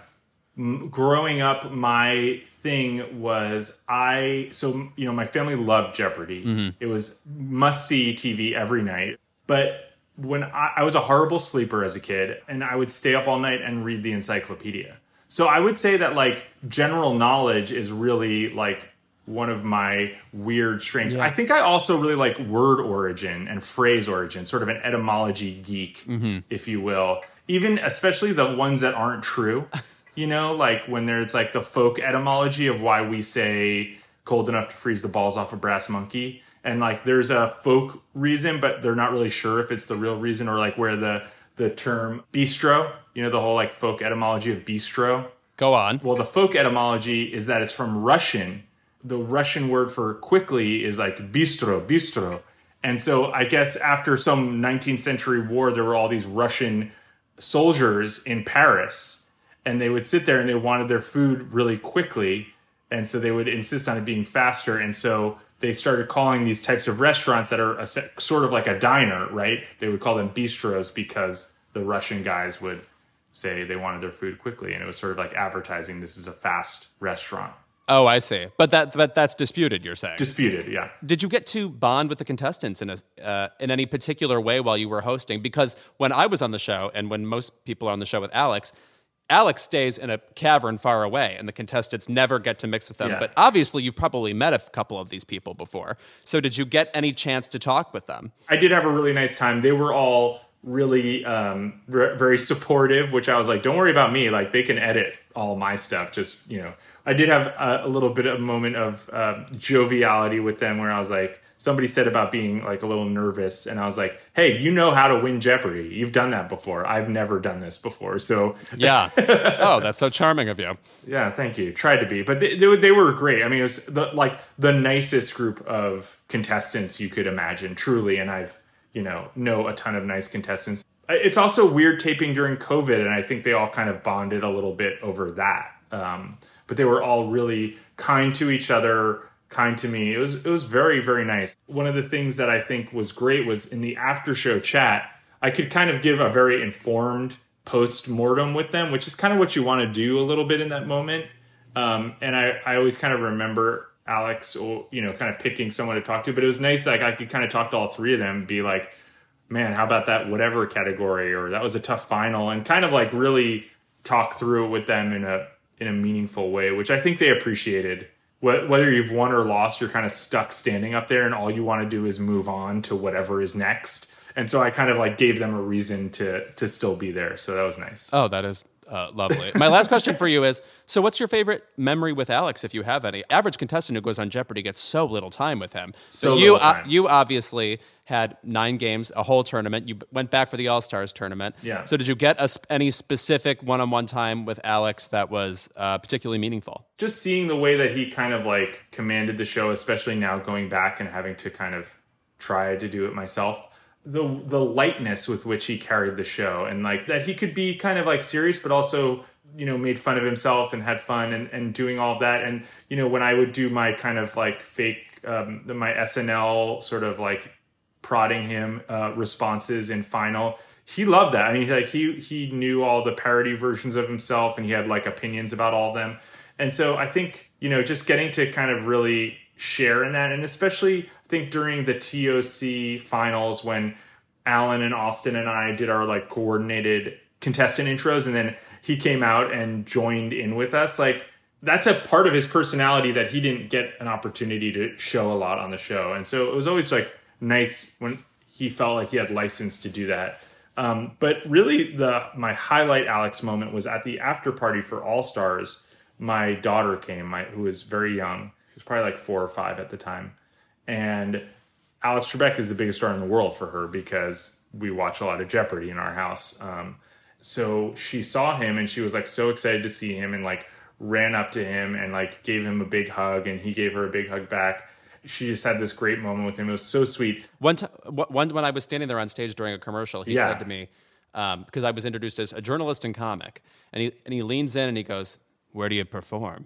M- growing up, my thing was I... So, you know, my family loved Jeopardy. Mm-hmm. It was must-see T V every night. But when I, I was a horrible sleeper as a kid, and I would stay up all night and read the encyclopedia. So I would say that, like, general knowledge is really, like... one of my weird strengths. Yeah. I think I also really like word origin and phrase origin, sort of an etymology geek, mm-hmm. if you will. Even especially the ones that aren't true, you know, like when there's like the folk etymology of why we say cold enough to freeze the balls off a brass monkey. And like there's a folk reason, but they're not really sure if it's the real reason, or like where the, the term bistro, you know, the whole like folk etymology of bistro. Go on. Well, the folk etymology is that it's from Russian. The Russian word for quickly is like bistro, bistro. And so I guess after some nineteenth century war, there were all these Russian soldiers in Paris, and they would sit there and they wanted their food really quickly. And so they would insist on it being faster. And so they started calling these types of restaurants that are a, sort of like a diner, right? They would call them bistros because the Russian guys would say they wanted their food quickly. And it was sort of like advertising, this is a fast restaurant. Oh, I see. But that but that's disputed, you're saying? Disputed, yeah. Did you get to bond with the contestants in a, uh, in any particular way while you were hosting? Because when I was on the show, and when most people are on the show with Alex, Alex stays in a cavern far away, and the contestants never get to mix with them. Yeah. But obviously, you've probably met a couple of these people before. So did you get any chance to talk with them? I did have a really nice time. They were all really um, re- very supportive, which I was like, don't worry about me. Like, they can edit all my stuff. Just, you know... I did have a, a little bit of a moment of uh, joviality with them where I was like, somebody said about being like a little nervous. And I was like, hey, you know how to win Jeopardy. You've done that before. I've never done this before. So yeah. Oh, that's so charming of you. Yeah. Thank you. Tried to be, but they, they, they were great. I mean, it was the, like the nicest group of contestants you could imagine, truly. And I've, you know, know a ton of nice contestants. It's also weird taping during COVID. And I think they all kind of bonded a little bit over that. Um, But they were all really kind to each other, kind to me. It was it was very, very nice. One of the things that I think was great was in the after show chat, I could kind of give a very informed post-mortem with them, which is kind of what you want to do a little bit in that moment. Um, and I, I always kind of remember Alex, or, you know, kind of picking someone to talk to. But it was nice, like I could kind of talk to all three of them and be like, man, how about that whatever category? Or that was a tough final. And kind of like really talk through it with them in a... in a meaningful way, which I think they appreciated. Whether you've won or lost, you're kind of stuck standing up there, and all you want to do is move on to whatever is next. And so I kind of like gave them a reason to to still be there. So that was nice. Oh, that is uh, lovely. My last question for you is, so what's your favorite memory with Alex, if you have any? Average contestant who goes on Jeopardy gets so little time with him. So, so you uh, you obviously had nine games, a whole tournament. You went back for the All-Stars tournament. Yeah. So did you get a, any specific one-on-one time with Alex that was uh, particularly meaningful? Just seeing the way that he kind of like commanded the show, especially now going back and having to kind of try to do it myself. The the lightness with which he carried the show, and like that he could be kind of like serious, but also, you know, made fun of himself and had fun and, and doing all of that. And, you know, when I would do my kind of like fake um, my S N L sort of like prodding him uh, responses in final. He loved that. I mean, like he he knew all the parody versions of himself, and he had like opinions about all of them. And so I think, you know, just getting to kind of really share in that, and especially I think during the T O C finals when Alan and Austin and I did our like coordinated contestant intros, and then he came out and joined in with us. Like that's a part of his personality that he didn't get an opportunity to show a lot on the show. And so it was always like nice when he felt like he had license to do that. Um, but really the, my highlight Alex moment was at the after party for All Stars. My daughter came, my, who was very young. She was probably like four or five at the time. And Alex Trebek is the biggest star in the world for her because we watch a lot of Jeopardy! In our house. Um, so she saw him and she was like so excited to see him and like ran up to him and like gave him a big hug, and he gave her a big hug back. She just had this great moment with him. It was so sweet. One time one, when I was standing there on stage during a commercial, he yeah. said to me, um, because I was introduced as a journalist and comic, and he and he leans in and he goes, "Where do you perform?"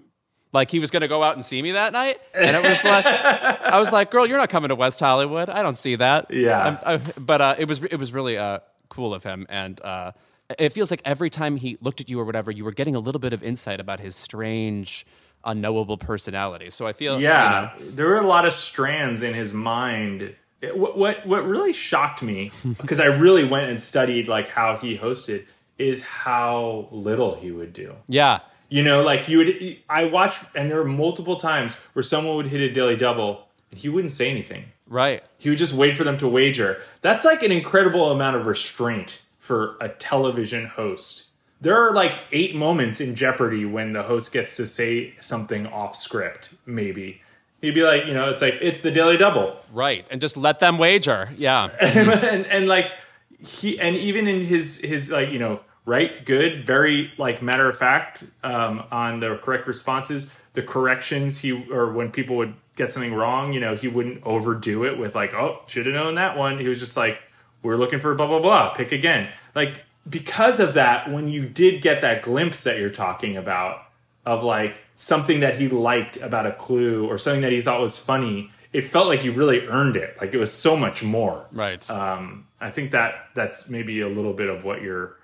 Like he was going to go out and see me that night. And it was like, I was like, girl, you're not coming to West Hollywood. I don't see that. Yeah. I, I, but uh, it was it was really uh, cool of him. And uh, it feels like every time he looked at you or whatever, you were getting a little bit of insight about his strange, unknowable personality. So I feel, yeah, you know, there were a lot of strands in his mind. It, what, what, what really shocked me, because I really went and studied like how he hosted, is how little he would do. Yeah. You know, like you would, I watched, and there were multiple times where someone would hit a daily double and he wouldn't say anything. Right. He would just wait for them to wager. That's like an incredible amount of restraint for a television host. There are like eight moments in Jeopardy! When the host gets to say something off script, maybe. He'd be like, you know, it's like, it's the daily double. Right. And just let them wager. Yeah. and, and, and like he, and even in his, his like, you know, right, good, very like matter of fact um, on the correct responses, the corrections he, or when people would get something wrong, you know, he wouldn't overdo it with like, oh, should have known that one. He was just like, we're looking for blah, blah, blah, pick again. Like because of that, when you did get that glimpse that you're talking about of like something that he liked about a clue or something that he thought was funny, it felt like you really earned it. Like it was so much more. Right. Um, I think that that's maybe a little bit of what you're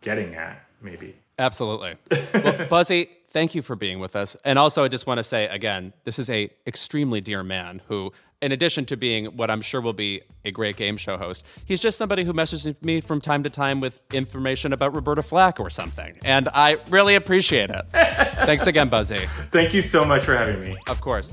getting at, maybe. Absolutely. Well, Buzzy, thank you for being with us. And also, I just want to say again, this is a extremely dear man who, in addition to being what I'm sure will be a great game show host, he's just somebody who messages me from time to time with information about Roberta Flack or something. And I really appreciate it. Thanks again, Buzzy. Thank you so much for having me. Of course.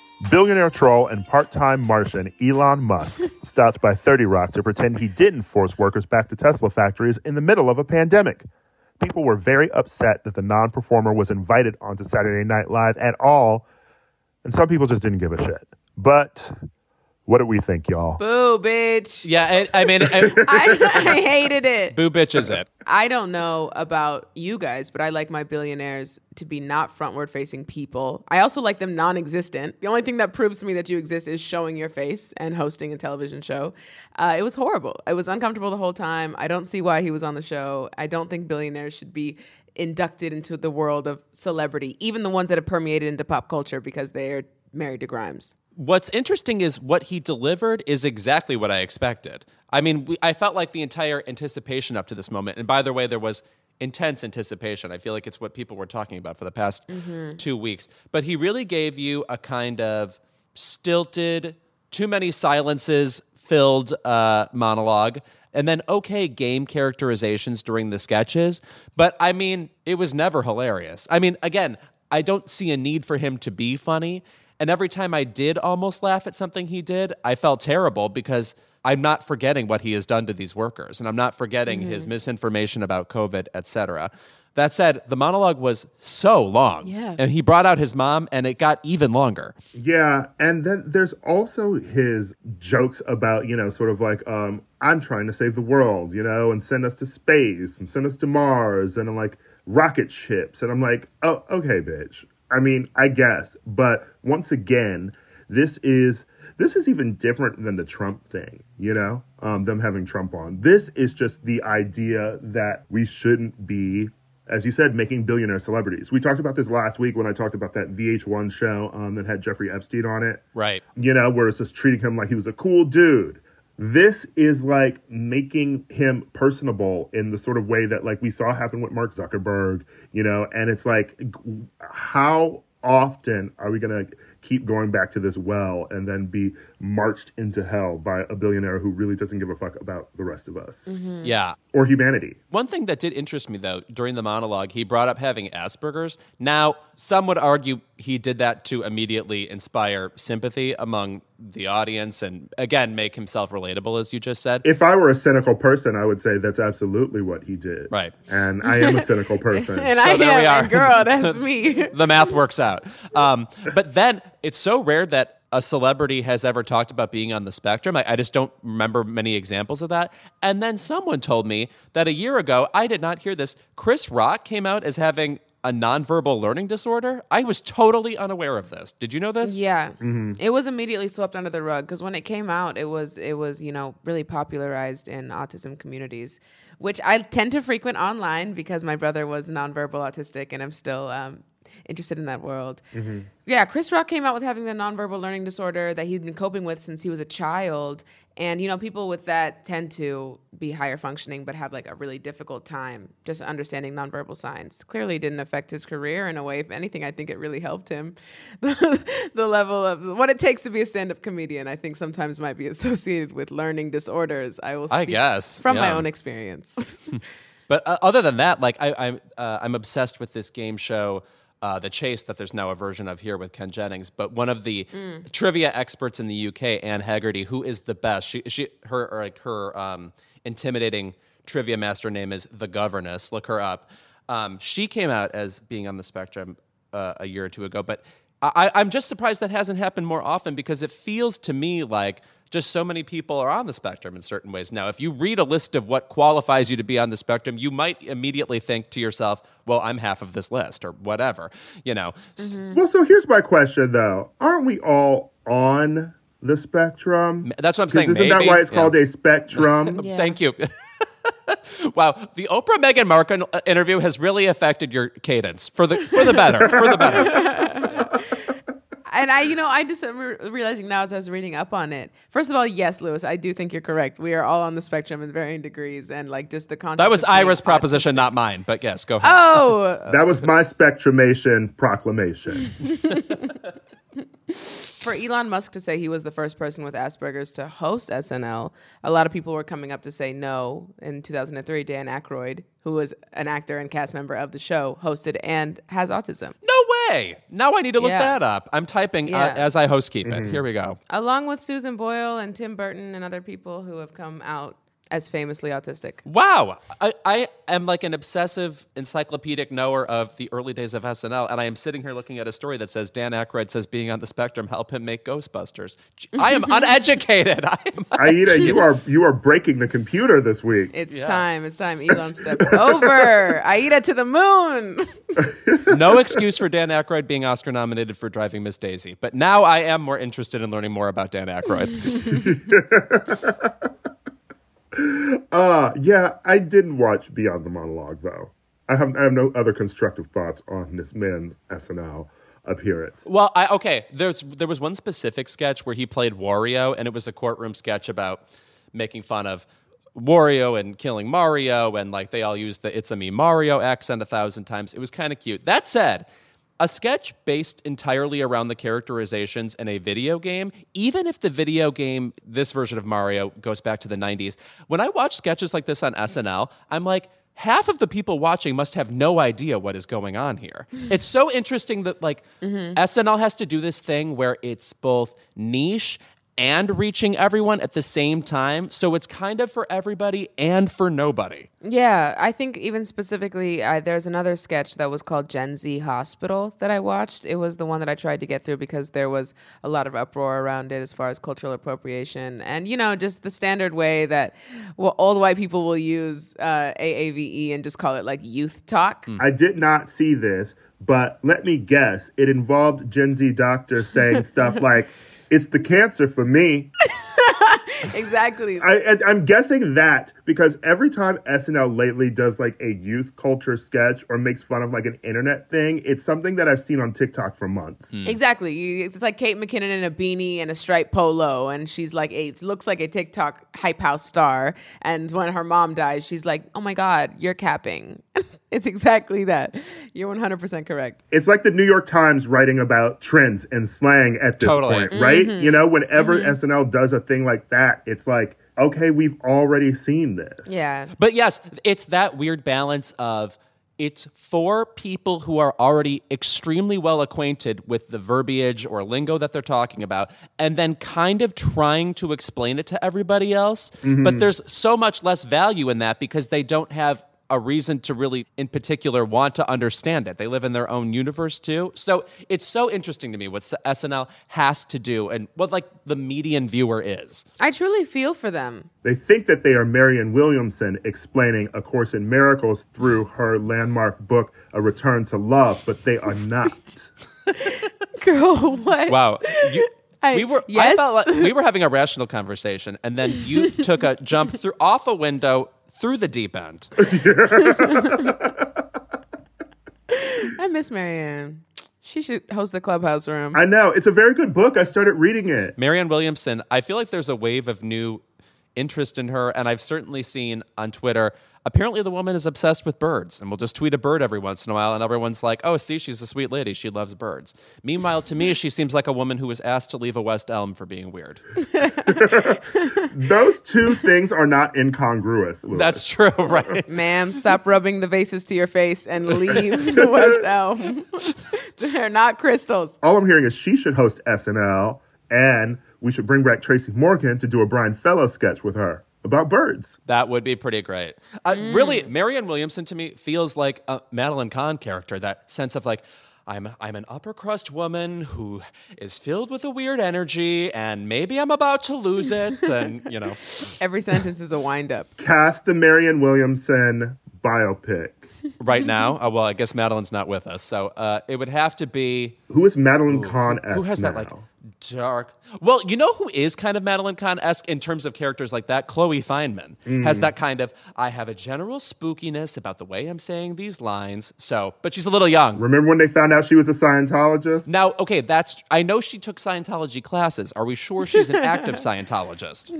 billionaire troll and part-time Martian Elon Musk stopped by thirty Rock to pretend he didn't force workers back to Tesla factories in the middle of a pandemic. People were very upset that the non-performer was invited onto Saturday Night Live at all, and some people just didn't give a shit. But what do we think, y'all? Boo, bitch. Yeah, I, I mean... I, I, I hated it. Boo, bitch is it. I don't know about you guys, but I like my billionaires to be not frontward-facing people. I also like them non-existent. The only thing that proves to me that you exist is showing your face and hosting a television show. Uh, it was horrible. It was uncomfortable the whole time. I don't see why he was on the show. I don't think billionaires should be inducted into the world of celebrity, even the ones that have permeated into pop culture because they are married to Grimes. What's interesting is what he delivered is exactly what I expected. I mean, we, I felt like the entire anticipation up to this moment, and by the way, there was intense anticipation. I feel like it's what people were talking about for the past mm-hmm. two weeks. But he really gave you a kind of stilted, too many silences filled uh, monologue, and then okay game characterizations during the sketches. But I mean, it was never hilarious. I mean, again, I don't see a need for him to be funny. And every time I did almost laugh at something he did, I felt terrible because I'm not forgetting what he has done to these workers. And I'm not forgetting mm-hmm. his misinformation about COVID, et cetera. That said, the monologue was so long. Yeah. And he brought out his mom, and it got even longer. Yeah. And then there's also his jokes about, you know, sort of like, um, I'm trying to save the world, you know, and send us to space and send us to Mars. And I'm like, rocket ships. And I'm like, oh, okay, bitch. I mean, I guess. But once again, this is this is even different than the Trump thing, you know, um, them having Trump on. This is just the idea that we shouldn't be, as you said, making billionaire celebrities. We talked about this last week when I talked about that V H one show um, that had Jeffrey Epstein on it. Right. You know, where it's just treating him like he was a cool dude. This is like making him personable in the sort of way that like we saw happen with Mark Zuckerberg, you know, and it's like, how often are we going to keep going back to this well and then be marched into hell by a billionaire who really doesn't give a fuck about the rest of us? Mm-hmm. Yeah. Or humanity. One thing that did interest me, though, during the monologue, he brought up having Asperger's. Now, some would argue he did that to immediately inspire sympathy among the audience and, again, make himself relatable, as you just said. If I were a cynical person, I would say that's absolutely what he did. Right. And I am a cynical person. and so I there am, we are. Girl, that's me. The math works out. Um, but then it's so rare that a celebrity has ever talked about being on the spectrum. I, I just don't remember many examples of that. And then someone told me that a year ago, I did not hear this, Chris Rock came out as having a nonverbal learning disorder. I was totally unaware of this. Did you know this? Yeah. Mm-hmm. It was immediately swept under the rug because when it came out, it was, it was, you know, really popularized in autism communities, which I tend to frequent online because my brother was nonverbal autistic and I'm still um, interested in that world. Mm-hmm. Yeah, Chris Rock came out with having the nonverbal learning disorder that he'd been coping with since he was a child. And, you know, people with that tend to be higher functioning but have, like, a really difficult time just understanding nonverbal signs. Clearly didn't affect his career in a way. If anything, I think it really helped him. The level of what it takes to be a stand-up comedian, I think sometimes might be associated with learning disorders. I will speak I guess. from yeah. my own experience. But uh, other than that, like, I, I'm, uh, I'm obsessed with this game show, Uh, The Chase, that there's now a version of here with Ken Jennings, but one of the mm. trivia experts in the U K, Anne Haggerty, who is the best. She, she, her, like her um, intimidating trivia master name is The Governess. Look her up. Um, she came out as being on the spectrum uh, a year or two ago, but I, I'm just surprised that hasn't happened more often because it feels to me like just so many people are on the spectrum in certain ways. Now, if you read a list of what qualifies you to be on the spectrum, you might immediately think to yourself, well, I'm half of this list or whatever, you know. Mm-hmm. Well, so here's my question, though. Aren't we all on the spectrum? That's what I'm saying. Isn't Maybe. that why it's called yeah. a spectrum? Yeah. Thank you. Wow, the Oprah Meghan Markle interview has really affected your cadence for the for the better, for the better. And I, you know, I just re- realizing now as I was reading up on it. First of all, yes, Louis, I do think you're correct. We are all on the spectrum in varying degrees, and like just the concept. That was Ira's proposition, autistic. Not mine. But yes, go ahead. Oh, that was my spectrumation proclamation. For Elon Musk to say he was the first person with Asperger's to host S N L, a lot of people were coming up to say no. In two thousand three, Dan Aykroyd, who was an actor and cast member of the show, hosted and has autism. No way! Now I need to look yeah. that up. I'm typing yeah. uh, as I host Keep It. Mm-hmm. Here we go. Along with Susan Boyle and Tim Burton and other people who have come out as famously autistic. Wow. I, I am like an obsessive encyclopedic knower of the early days of S N L, and I am sitting here looking at a story that says Dan Aykroyd says being on the spectrum helped him make Ghostbusters. I am uneducated. I am uneducated. Aida, you are you are breaking the computer this week. It's yeah. time. It's time. Elon stepped over. Aida to the moon. No excuse for Dan Aykroyd being Oscar nominated for Driving Miss Daisy, but now I am more interested in learning more about Dan Aykroyd. Uh, yeah, I didn't watch Beyond the Monologue, though. I have, I have no other constructive thoughts on this man's S N L appearance. Well, I, okay, there's there was one specific sketch where he played Wario, and it was a courtroom sketch about making fun of Wario and killing Mario, and like they all used the It's-a-Me Mario accent a thousand times. It was kind of cute. That said, a sketch based entirely around the characterizations in a video game, even if the video game, this version of Mario, goes back to the nineties. When I watch sketches like this on S N L, I'm like, half of the people watching must have no idea what is going on here. It's so interesting that, like, mm-hmm. S N L has to do this thing where it's both niche and reaching everyone at the same time. So it's kind of for everybody and for nobody. Yeah, I think even specifically, uh, there's another sketch that was called Gen Z Hospital that I watched. It was the one that I tried to get through because there was a lot of uproar around it as far as cultural appropriation. And, you know, just the standard way that well, old white people will use uh, A A V E and just call it like youth talk. Mm. I did not see this, but let me guess. It involved Gen Z doctors saying stuff like, it's the cancer for me. Exactly. I, I, I'm guessing that because every time S N L lately does like a youth culture sketch or makes fun of like an internet thing, it's something that I've seen on TikTok for months. Mm. Exactly. It's like Kate McKinnon in a beanie and a striped polo. And she's like, a, looks like a TikTok hype house star. And when her mom dies, she's like, oh my God, you're capping. It's exactly that. You're one hundred percent correct. It's like the New York Times writing about trends and slang at this totally. Point, mm-hmm. right? You know, whenever mm-hmm. S N L does a thing like that, it's like, okay, we've already seen this. Yeah. But yes, it's that weird balance of it's for people who are already extremely well acquainted with the verbiage or lingo that they're talking about, and then kind of trying to explain it to everybody else. Mm-hmm. But there's so much less value in that because they don't have a reason to really, in particular, want to understand it. They live in their own universe, too. So it's so interesting to me what S N L has to do and what, like, the median viewer is. I truly feel for them. They think that they are Marianne Williamson explaining A Course in Miracles through her landmark book, A Return to Love, but they are not. Girl, what? Wow. You- I, we were yes? I felt like we were having a rational conversation, and then you took a jump through off a window through the deep end. I miss Marianne. She should host the Clubhouse Room. I know. It's a very good book. I started reading it. Marianne Williamson, I feel like there's a wave of new interest in her, and I've certainly seen on Twitter, apparently the woman is obsessed with birds and will just tweet a bird every once in a while, and everyone's like, oh, see, she's a sweet lady. She loves birds. Meanwhile, to me, she seems like a woman who was asked to leave a West Elm for being weird. Those two things are not incongruous, Louis. That's true, right? Ma'am, stop rubbing the vases to your face and leave the West Elm. They're not crystals. All I'm hearing is she should host S N L, and we should bring back Tracy Morgan to do a Brian Fellow sketch with her about birds. That would be pretty great. Uh, mm. Really, Marianne Williamson to me feels like a Madeline Kahn character, that sense of like, I'm I'm an upper crust woman who is filled with a weird energy and maybe I'm about to lose it. And, you know. Every sentence is a wind up. Cast the Marianne Williamson biopic. Right now? Oh, well, I guess Madeline's not with us. So uh, it would have to be... Who is Madeline Kahn-esque? Who has that, now? Like, dark... Well, you know who is kind of Madeline Kahn-esque in terms of characters like that? Chloe Fineman mm. has that kind of, I have a general spookiness about the way I'm saying these lines. So, but she's a little young. Remember when they found out she was a Scientologist? Now, okay, that's... I know she took Scientology classes. Are we sure she's an active Scientologist?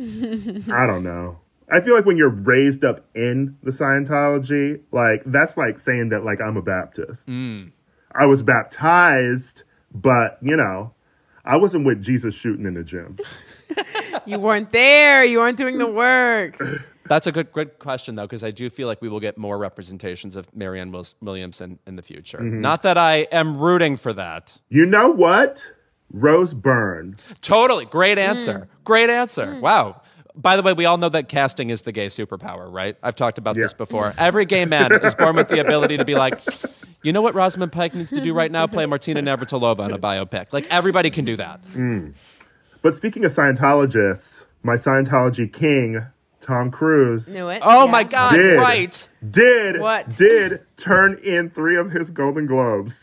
I don't know. I feel like when you're raised up in the Scientology, like, that's like saying that, like, I'm a Baptist. Mm. I was baptized, but, you know, I wasn't with Jesus shooting in the gym. You weren't there. You weren't doing the work. That's a good good question, though, because I do feel like we will get more representations of Marianne Williamson in the future. Mm-hmm. Not that I am rooting for that. You know what? Rose Byrne. Totally. Great answer. Mm. Great answer. Mm. Wow. By the way, we all know that casting is the gay superpower, right? I've talked about yeah. this before. Every gay man is born with the ability to be like, you know what Rosamund Pike needs to do right now? Play Martina Navratilova in a biopic. Like, everybody can do that. Mm. But speaking of Scientologists, my Scientology king, Tom Cruise. Knew it. Oh, yeah. my God, did, right. Did, what? Did turn in three of his Golden Globes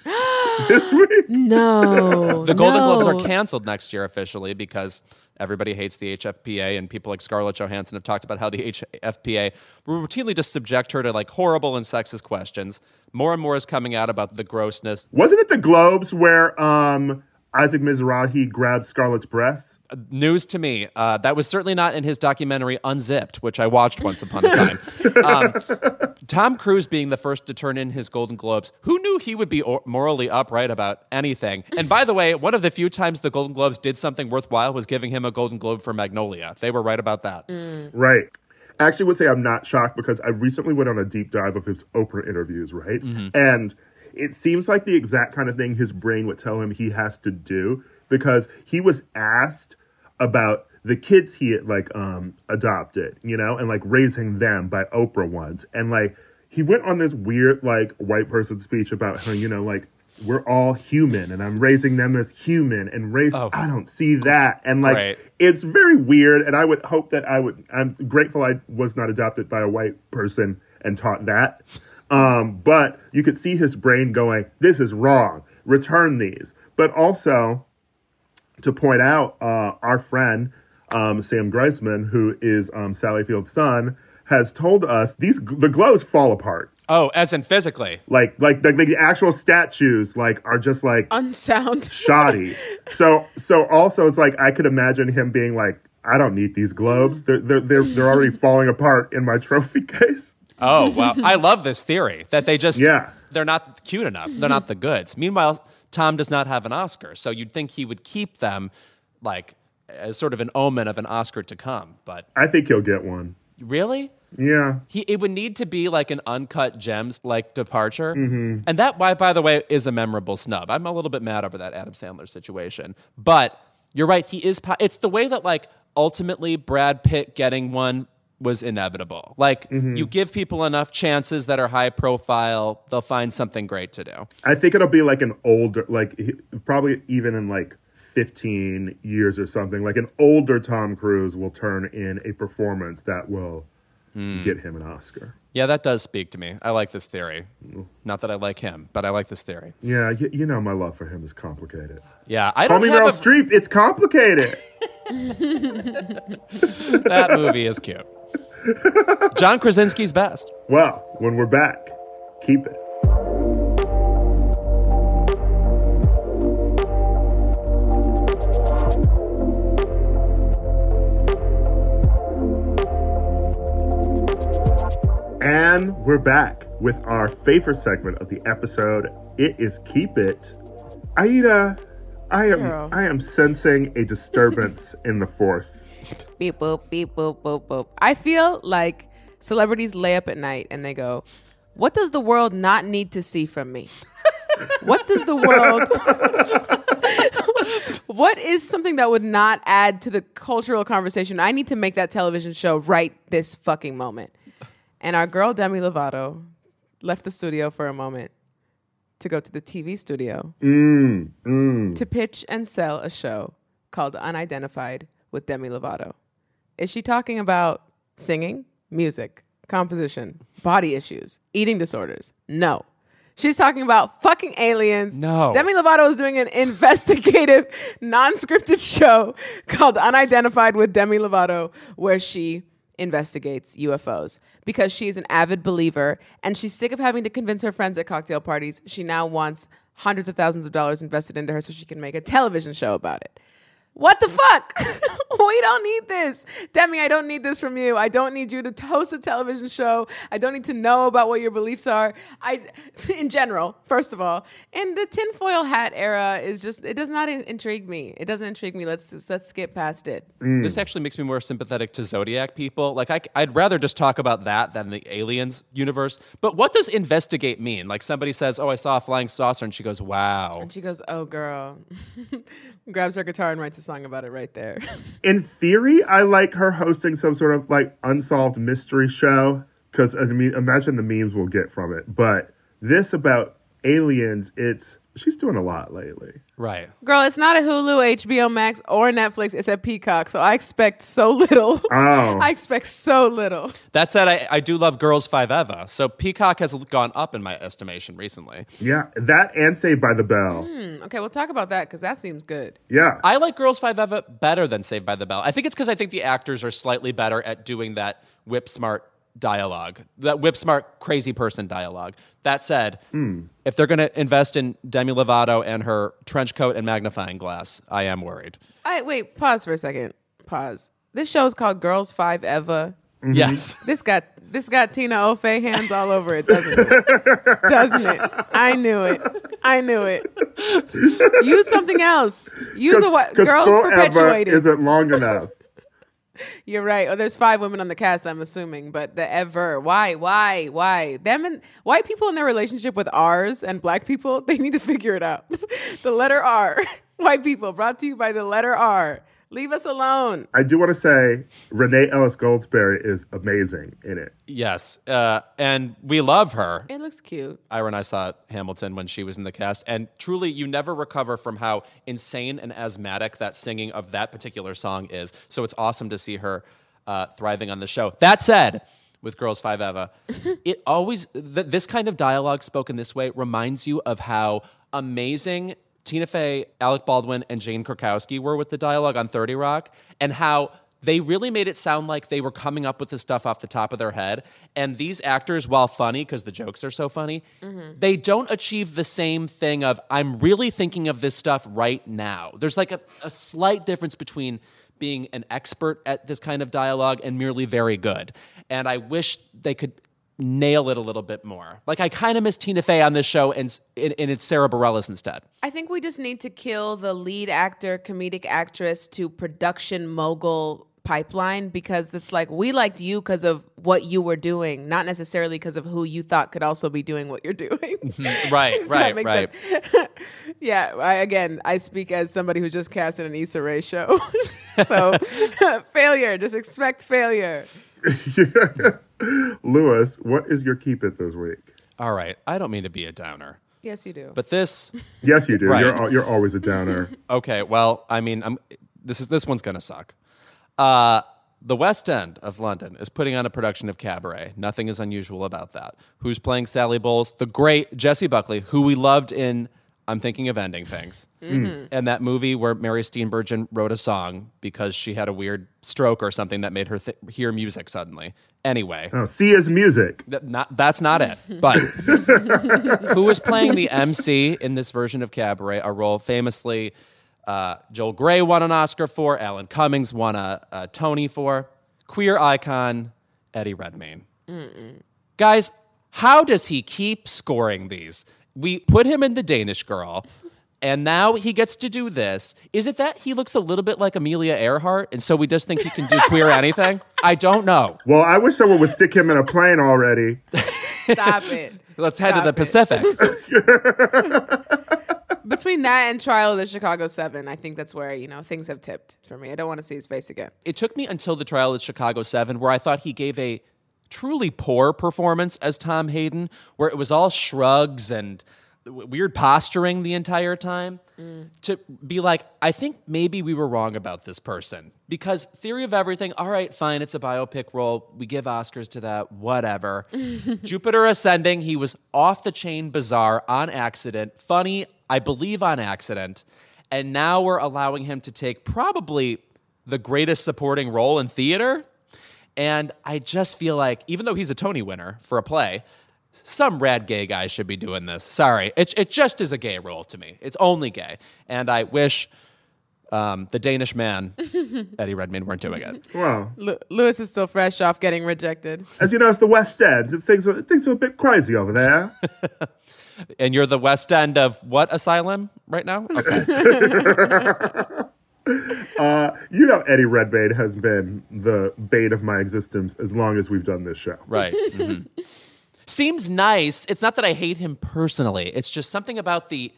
this week. No. The Golden no. Globes are canceled next year officially because... Everybody hates the H F P A, and people like Scarlett Johansson have talked about how the H F P A routinely just subject her to, like, horrible and sexist questions. More and more is coming out about the grossness. Wasn't it the Globes where um, Isaac Mizrahi grabbed Scarlett's breasts? Uh, news to me. Uh, that was certainly not in his documentary Unzipped, which I watched once upon a time. um, Tom Cruise being the first to turn in his Golden Globes. Who knew he would be or- morally upright about anything? And by the way, one of the few times the Golden Globes did something worthwhile was giving him a Golden Globe for Magnolia. They were right about that. Mm. Right. actually would say I'm not shocked because I recently went on a deep dive of his Oprah interviews, right? Mm-hmm. And it seems like the exact kind of thing his brain would tell him he has to do, because he was asked about the kids he had, like, um, adopted, you know, and, like, raising them by Oprah once. And, like, he went on this weird, like, white person speech about how, you know, like, we're all human and I'm raising them as human and race. Oh, I don't see that. And, like, right. It's very weird. And I would hope that I would, I'm grateful I was not adopted by a white person and taught that. Um, but you could see his brain going, this is wrong. Return these. But also to point out, uh, our friend, um, Sam Greisman, who is, um, Sally Field's son, has told us these the globes fall apart. Oh, as in physically. Like, like, like the actual statues, like, are just, like... Unsound. Shoddy. so, so also, it's like, I could imagine him being like, I don't need these globes. They're, they're, they're, they're already falling apart in my trophy case. Oh, wow. I love this theory, that they just... Yeah. They're not cute enough. They're not the goods. Meanwhile, Tom does not have an Oscar, so you'd think he would keep them, like, as sort of an omen of an Oscar to come, but... I think he'll get one. Really? Yeah. He it would need to be like an Uncut Gems like departure. Mm-hmm. And that, by, by the way, is a memorable snub. I'm a little bit mad over that Adam Sandler situation. But you're right, he is po- it's the way that, like, ultimately Brad Pitt getting one was inevitable. Like, mm-hmm. you give people enough chances that are high profile, they'll find something great to do. I think it'll be like an older, like, probably even in like fifteen years or something, like an older Tom Cruise will turn in a performance that will mm. get him an Oscar. Yeah, that does speak to me. I like this theory. Mm. Not that I like him, but I like this theory. Yeah, you, you know my love for him is complicated. Yeah, I don't Call me have Meryl a... Streep, it's complicated. That movie is cute. John Krasinski's best. Well, when we're back, keep it. And we're back with our favorite segment of the episode. It is Keep It. Aida, I am Girl. I am sensing a disturbance in the force. Beep, boop, beep, boop, boop, boop. I feel like celebrities lay up at night and they go, what does the world not need to see from me? What does the world... What is something that would not add to the cultural conversation? I need to make that television show right this fucking moment. And our girl Demi Lovato left the studio for a moment to go to the T V studio mm, mm. to pitch and sell a show called Unidentified with Demi Lovato. Is she talking about singing, music, composition, body issues, eating disorders? No. She's talking about fucking aliens. No. Demi Lovato is doing an investigative, non-scripted show called Unidentified with Demi Lovato, where she investigates U F Os because she is an avid believer and she's sick of having to convince her friends at cocktail parties. She now wants hundreds of thousands of dollars invested into her so she can make a television show about it. What the fuck? We don't need this. Demi, I don't need this from you. I don't need you to host a television show. I don't need to know about what your beliefs are. I, in general, first of all. And the tinfoil hat era is just, it does not in- intrigue me. It doesn't intrigue me. Let's let's skip past it. Mm. This actually makes me more sympathetic to Zodiac people. Like, I, I'd rather just talk about that than the aliens universe. But what does investigate mean? Like, somebody says, oh, I saw a flying saucer, and she goes, wow. And she goes, oh, girl. Grabs her guitar and writes a song about it right there. In theory, I like her hosting some sort of like unsolved mystery show because I mean, imagine the memes we'll get from it. But this about aliens, it's she's doing a lot lately. Right. Girl, it's not at Hulu, H B O Max, or Netflix. It's at Peacock. So I expect so little. Oh. I expect so little. That said, I, I do love Girls five Eva. So Peacock has gone up in my estimation recently. Yeah, that and Saved by the Bell. Mm, okay, we'll talk about that because that seems good. Yeah. I like Girls five Eva better than Saved by the Bell. I think it's because I think the actors are slightly better at doing that whip-smart dialogue, that whip-smart crazy person dialogue. That said, mm. if they're going to invest in Demi Lovato and her trench coat and magnifying glass, I am worried. All right, wait, pause for a second. Pause. This show is called Girls five Eva. Mm-hmm. Yes. This got this got Tina Fey hands all over it, doesn't it? Doesn't it? I knew it. I knew it. Use something else. Use a what? Girls perpetuated. Eva isn't long enough. You're right. Oh, there's five women on the cast, I'm assuming, but the ever. Why? Why? Why? Them and white people in their relationship with R's and black people, they need to figure it out. The letter R. White people, brought to you by the letter R. Leave us alone. I do want to say Renee Ellis Goldsberry is amazing in it. Yes. Uh, and we love her. It looks cute. Ira and I saw Hamilton when she was in the cast. And truly, you never recover from how insane and asthmatic that singing of that particular song is. So it's awesome to see her uh, thriving on the show. That said, with Girls five Eva, it always, th- this kind of dialogue spoken this way reminds you of how amazing Tina Fey, Alec Baldwin, and Jane Krakowski were with the dialogue on thirty Rock, and how they really made it sound like they were coming up with this stuff off the top of their head. And these actors, while funny, because the jokes are so funny, mm-hmm. they don't achieve the same thing of, I'm really thinking of this stuff right now. There's like a, a slight difference between being an expert at this kind of dialogue and merely very good. And I wish they could nail it a little bit more. Like, I kind of miss Tina Fey on this show, and, and, and it's Sarah Bareilles instead. I think we just need to kill the lead actor, comedic actress to production mogul pipeline, because it's like, we liked you because of what you were doing, not necessarily because of who you thought could also be doing what you're doing. Right, right, right. Yeah, I, again, I speak as somebody who just cast in an Issa Rae show. So, failure, just expect failure. Louis, what is your keep it this week? All right. I don't mean to be a downer. Yes, you do. But this... Yes, you do. Right. You're you're always a downer. Okay. Well, I mean, I'm, this is this one's going to suck. Uh, the West End of London is putting on a production of Cabaret. Nothing is unusual about that. Who's playing Sally Bowles? The great Jessie Buckley, who we loved in I'm Thinking of Ending Things. Mm-hmm. And that movie where Mary Steenburgen wrote a song because she had a weird stroke or something that made her th- hear music suddenly. Anyway. Oh, see is music. Th- not, that's not it. But who is playing the M C in this version of Cabaret, a role famously uh, Joel Grey won an Oscar for, Alan Cummings won a, a Tony for, queer icon Eddie Redmayne. Mm-mm. Guys, how does he keep scoring these? We put him in The Danish Girl, and now he gets to do this. Is it that he looks a little bit like Amelia Earhart, and so we just think he can do queer anything? I don't know. Well, I wish someone would stick him in a plane already. Stop it. Let's Stop head to the it. Pacific. Between that and Trial of the Chicago seven, I think that's where, you know, things have tipped for me. I don't want to see his face again. It took me until the Trial of the Chicago seven where I thought he gave a truly poor performance as Tom Hayden, where it was all shrugs and weird posturing the entire time, mm. to be like, I think maybe we were wrong about this person. Because Theory of Everything, all right, fine, it's a biopic role. We give Oscars to that, whatever. Jupiter Ascending, he was off the chain bizarre on accident. Funny, I believe on accident. And now we're allowing him to take probably the greatest supporting role in theater. And I just feel like, even though he's a Tony winner for a play, some rad gay guy should be doing this. Sorry. It it just is a gay role to me. It's only gay. And I wish um, the Danish man, Eddie Redmayne, weren't doing it. Wow. L- Louis is still fresh off getting rejected. As you know, it's the West End. Things are, things are a bit crazy over there. And you're the West End of what asylum right now? Okay. Uh, you know, Eddie Redmayne has been the bane of my existence as long as we've done this show. Right. Mm-hmm. Seems nice. It's not that I hate him personally. It's just something about the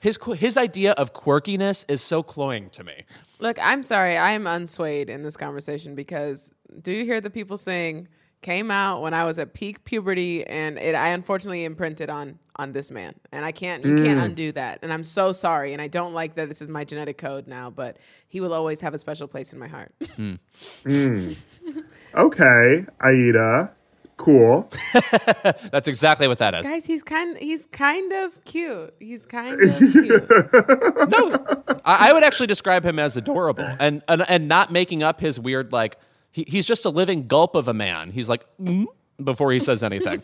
his his idea of quirkiness is so cloying to me. Look, I'm sorry. I am unswayed in this conversation because do you hear the people saying came out when I was at peak puberty, and it I unfortunately imprinted on on this man, and I can't you mm. can't undo that, and I'm so sorry, and I don't like that this is my genetic code now, but he will always have a special place in my heart. Mm. Mm. Okay, Aida, cool. That's exactly what that is, guys. He's kind he's kind of cute. He's kind of cute. No, I, I would actually describe him as adorable, and and, and not making up his weird like. He, he's just a living gulp of a man. He's like, mm, before he says anything.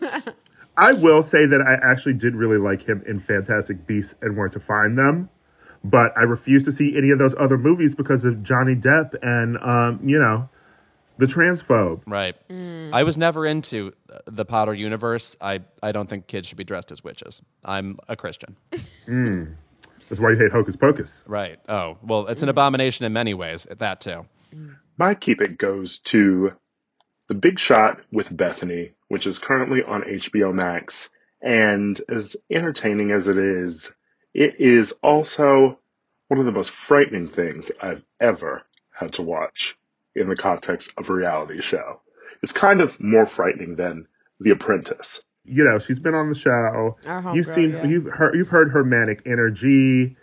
I will say that I actually did really like him in Fantastic Beasts and Where to Find Them. But I refuse to see any of those other movies because of Johnny Depp and, um, you know, the transphobe. Right. Mm. I was never into the Potter universe. I, I don't think kids should be dressed as witches. I'm a Christian. Mm. That's why you hate Hocus Pocus. Right. Oh, well, it's an abomination in many ways. That, too. My Keep It goes to The Big Shot with Bethany, which is currently on H B O Max. And as entertaining as it is, it is also one of the most frightening things I've ever had to watch in the context of a reality show. It's kind of more frightening than The Apprentice. You know, she's been on the show. You've girl, seen, yeah. you've heard, you've heard her manic energy.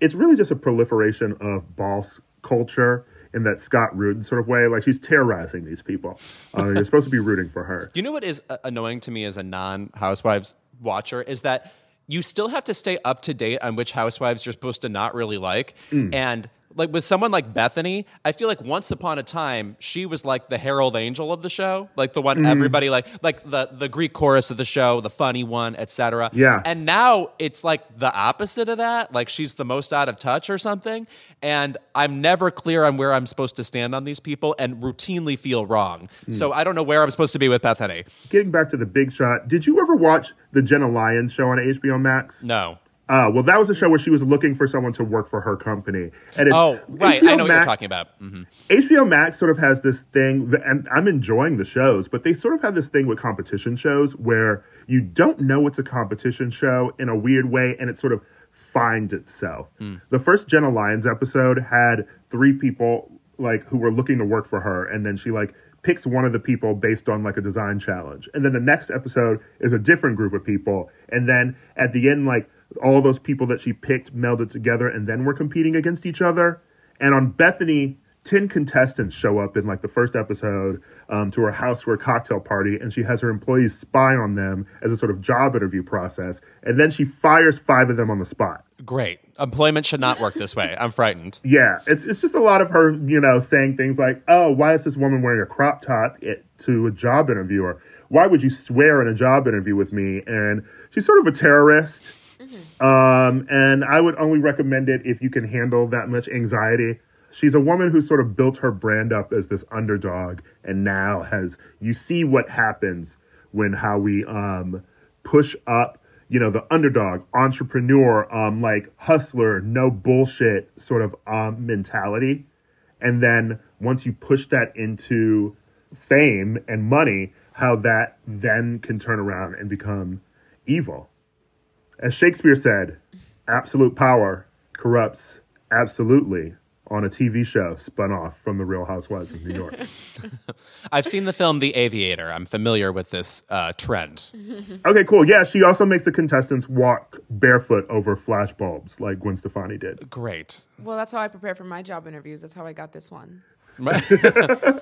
It's really just a proliferation of boss culture in that Scott Rudin sort of way. Like, she's terrorizing these people. Uh, you're supposed to be rooting for her. You know what is annoying to me as a non-Housewives watcher is that you still have to stay up to date on which housewives you're supposed to not really like. Mm. And like with someone like Bethany, I feel like once upon a time, she was like the herald angel of the show, like the one mm. everybody like, like the, the Greek chorus of the show, the funny one, et cetera. Yeah. And now it's like the opposite of that. Like she's the most out of touch or something. And I'm never clear on where I'm supposed to stand on these people and routinely feel wrong. Mm. So I don't know where I'm supposed to be with Bethany. Getting back to The Big Shot, did you ever watch The Jenna Lyons Show on H B O Max? No. Uh, well, that was a show where she was looking for someone to work for her company. And it's, oh, right. H B O I know Max, what you're talking about. Mm-hmm. H B O Max sort of has this thing, and I'm enjoying the shows, but they sort of have this thing with competition shows where you don't know it's a competition show in a weird way, and it sort of finds itself. Mm. The first Jenna Lyons episode had three people like who were looking to work for her, and then she like picks one of the people based on like a design challenge. And then the next episode is a different group of people. And then at the end, like all those people that she picked melded together and then were competing against each other. And on Bethany, ten contestants show up in like the first episode um, to her house for a cocktail party. And she has her employees spy on them as a sort of job interview process. And then she fires five of them on the spot. Great. Employment should not work this way. I'm frightened. Yeah. It's it's just a lot of her, you know, saying things like, oh, why is this woman wearing a crop top it, to a job interviewer? Why would you swear in a job interview with me? And she's sort of a terrorist. Mm-hmm. Um, and I would only recommend it if you can handle that much anxiety. She's a woman who sort of built her brand up as this underdog and now has, you see what happens when how we um, push up, you know, the underdog, entrepreneur, um, like hustler, no bullshit sort of um, mentality. And then once you push that into fame and money, how that then can turn around and become evil. As Shakespeare said, absolute power corrupts absolutely on a T V show spun off from The Real Housewives of New York. I've seen the film The Aviator. I'm familiar with this uh, trend. Okay, cool. Yeah, she also makes the contestants walk barefoot over flashbulbs like Gwen Stefani did. Great. Well, that's how I prepare for my job interviews. That's how I got this one.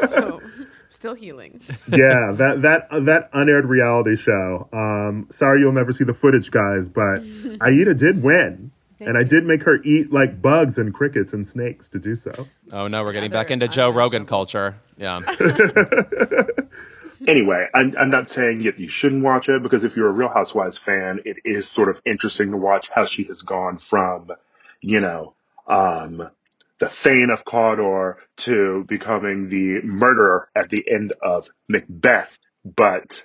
So, still healing. Yeah, that that uh, that unaired reality show. Um, sorry you'll never see the footage, guys, but Aida did win. Thank and you. I did make her eat, like, bugs and crickets and snakes to do so. Oh, no, we're getting Another, back into Joe Rogan shows. Culture. Yeah. Anyway, I'm, I'm not saying that you shouldn't watch it, because if you're a Real Housewives fan, it is sort of interesting to watch how she has gone from, you know, um... the Thane of Cawdor to becoming the murderer at the end of Macbeth, but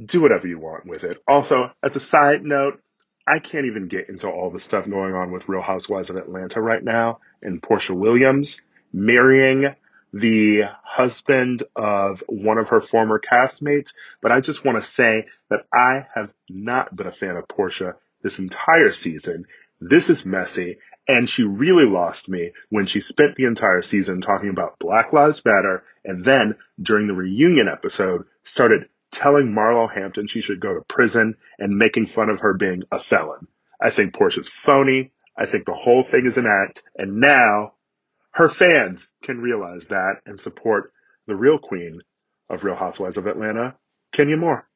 do whatever you want with it. Also, as a side note, I can't even get into all the stuff going on with Real Housewives of Atlanta right now and Portia Williams marrying the husband of one of her former castmates, but I just want to say that I have not been a fan of Portia this entire season. This is messy. And she really lost me when she spent the entire season talking about Black Lives Matter and then, during the reunion episode, started telling Marlo Hampton she should go to prison and making fun of her being a felon. I think Portia's phony. I think the whole thing is an act. And now her fans can realize that and support the real queen of Real Housewives of Atlanta, Kenya Moore.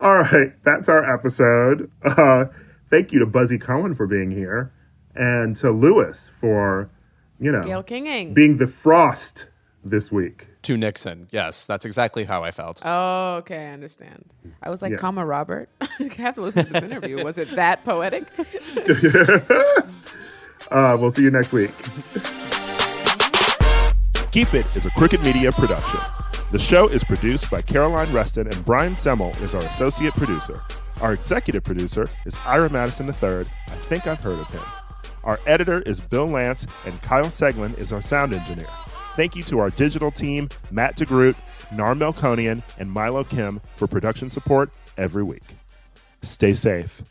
All right. That's our episode. Uh, thank you to Buzzy Cohen for being here. And to Louis for, you know, Gail Kinging. Being the frost this week. To Nixon. Yes, that's exactly how I felt. Oh, okay. I understand. I was like, yeah. comma, Robert. I have to listen to this interview. Was it that poetic? uh, we'll see you next week. Keep It is a Crooked Media production. The show is produced by Caroline Reston, and Brian Semmel is our associate producer. Our executive producer is Ira Madison the third. I think I've heard of him. Our editor is Bill Lance, and Kyle Seglin is our sound engineer. Thank you to our digital team, Matt DeGroot, Nar Melkonian, and Milo Kim for production support every week. Stay safe.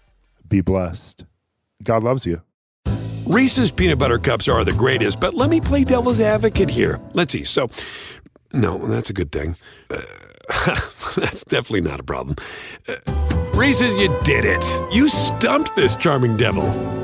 Be blessed. God loves you. Reese's peanut butter cups are the greatest, but let me play devil's advocate here. Let's see. So, no, that's a good thing. Uh, that's definitely not a problem. Uh, Reese's, you did it. You stumped this charming devil.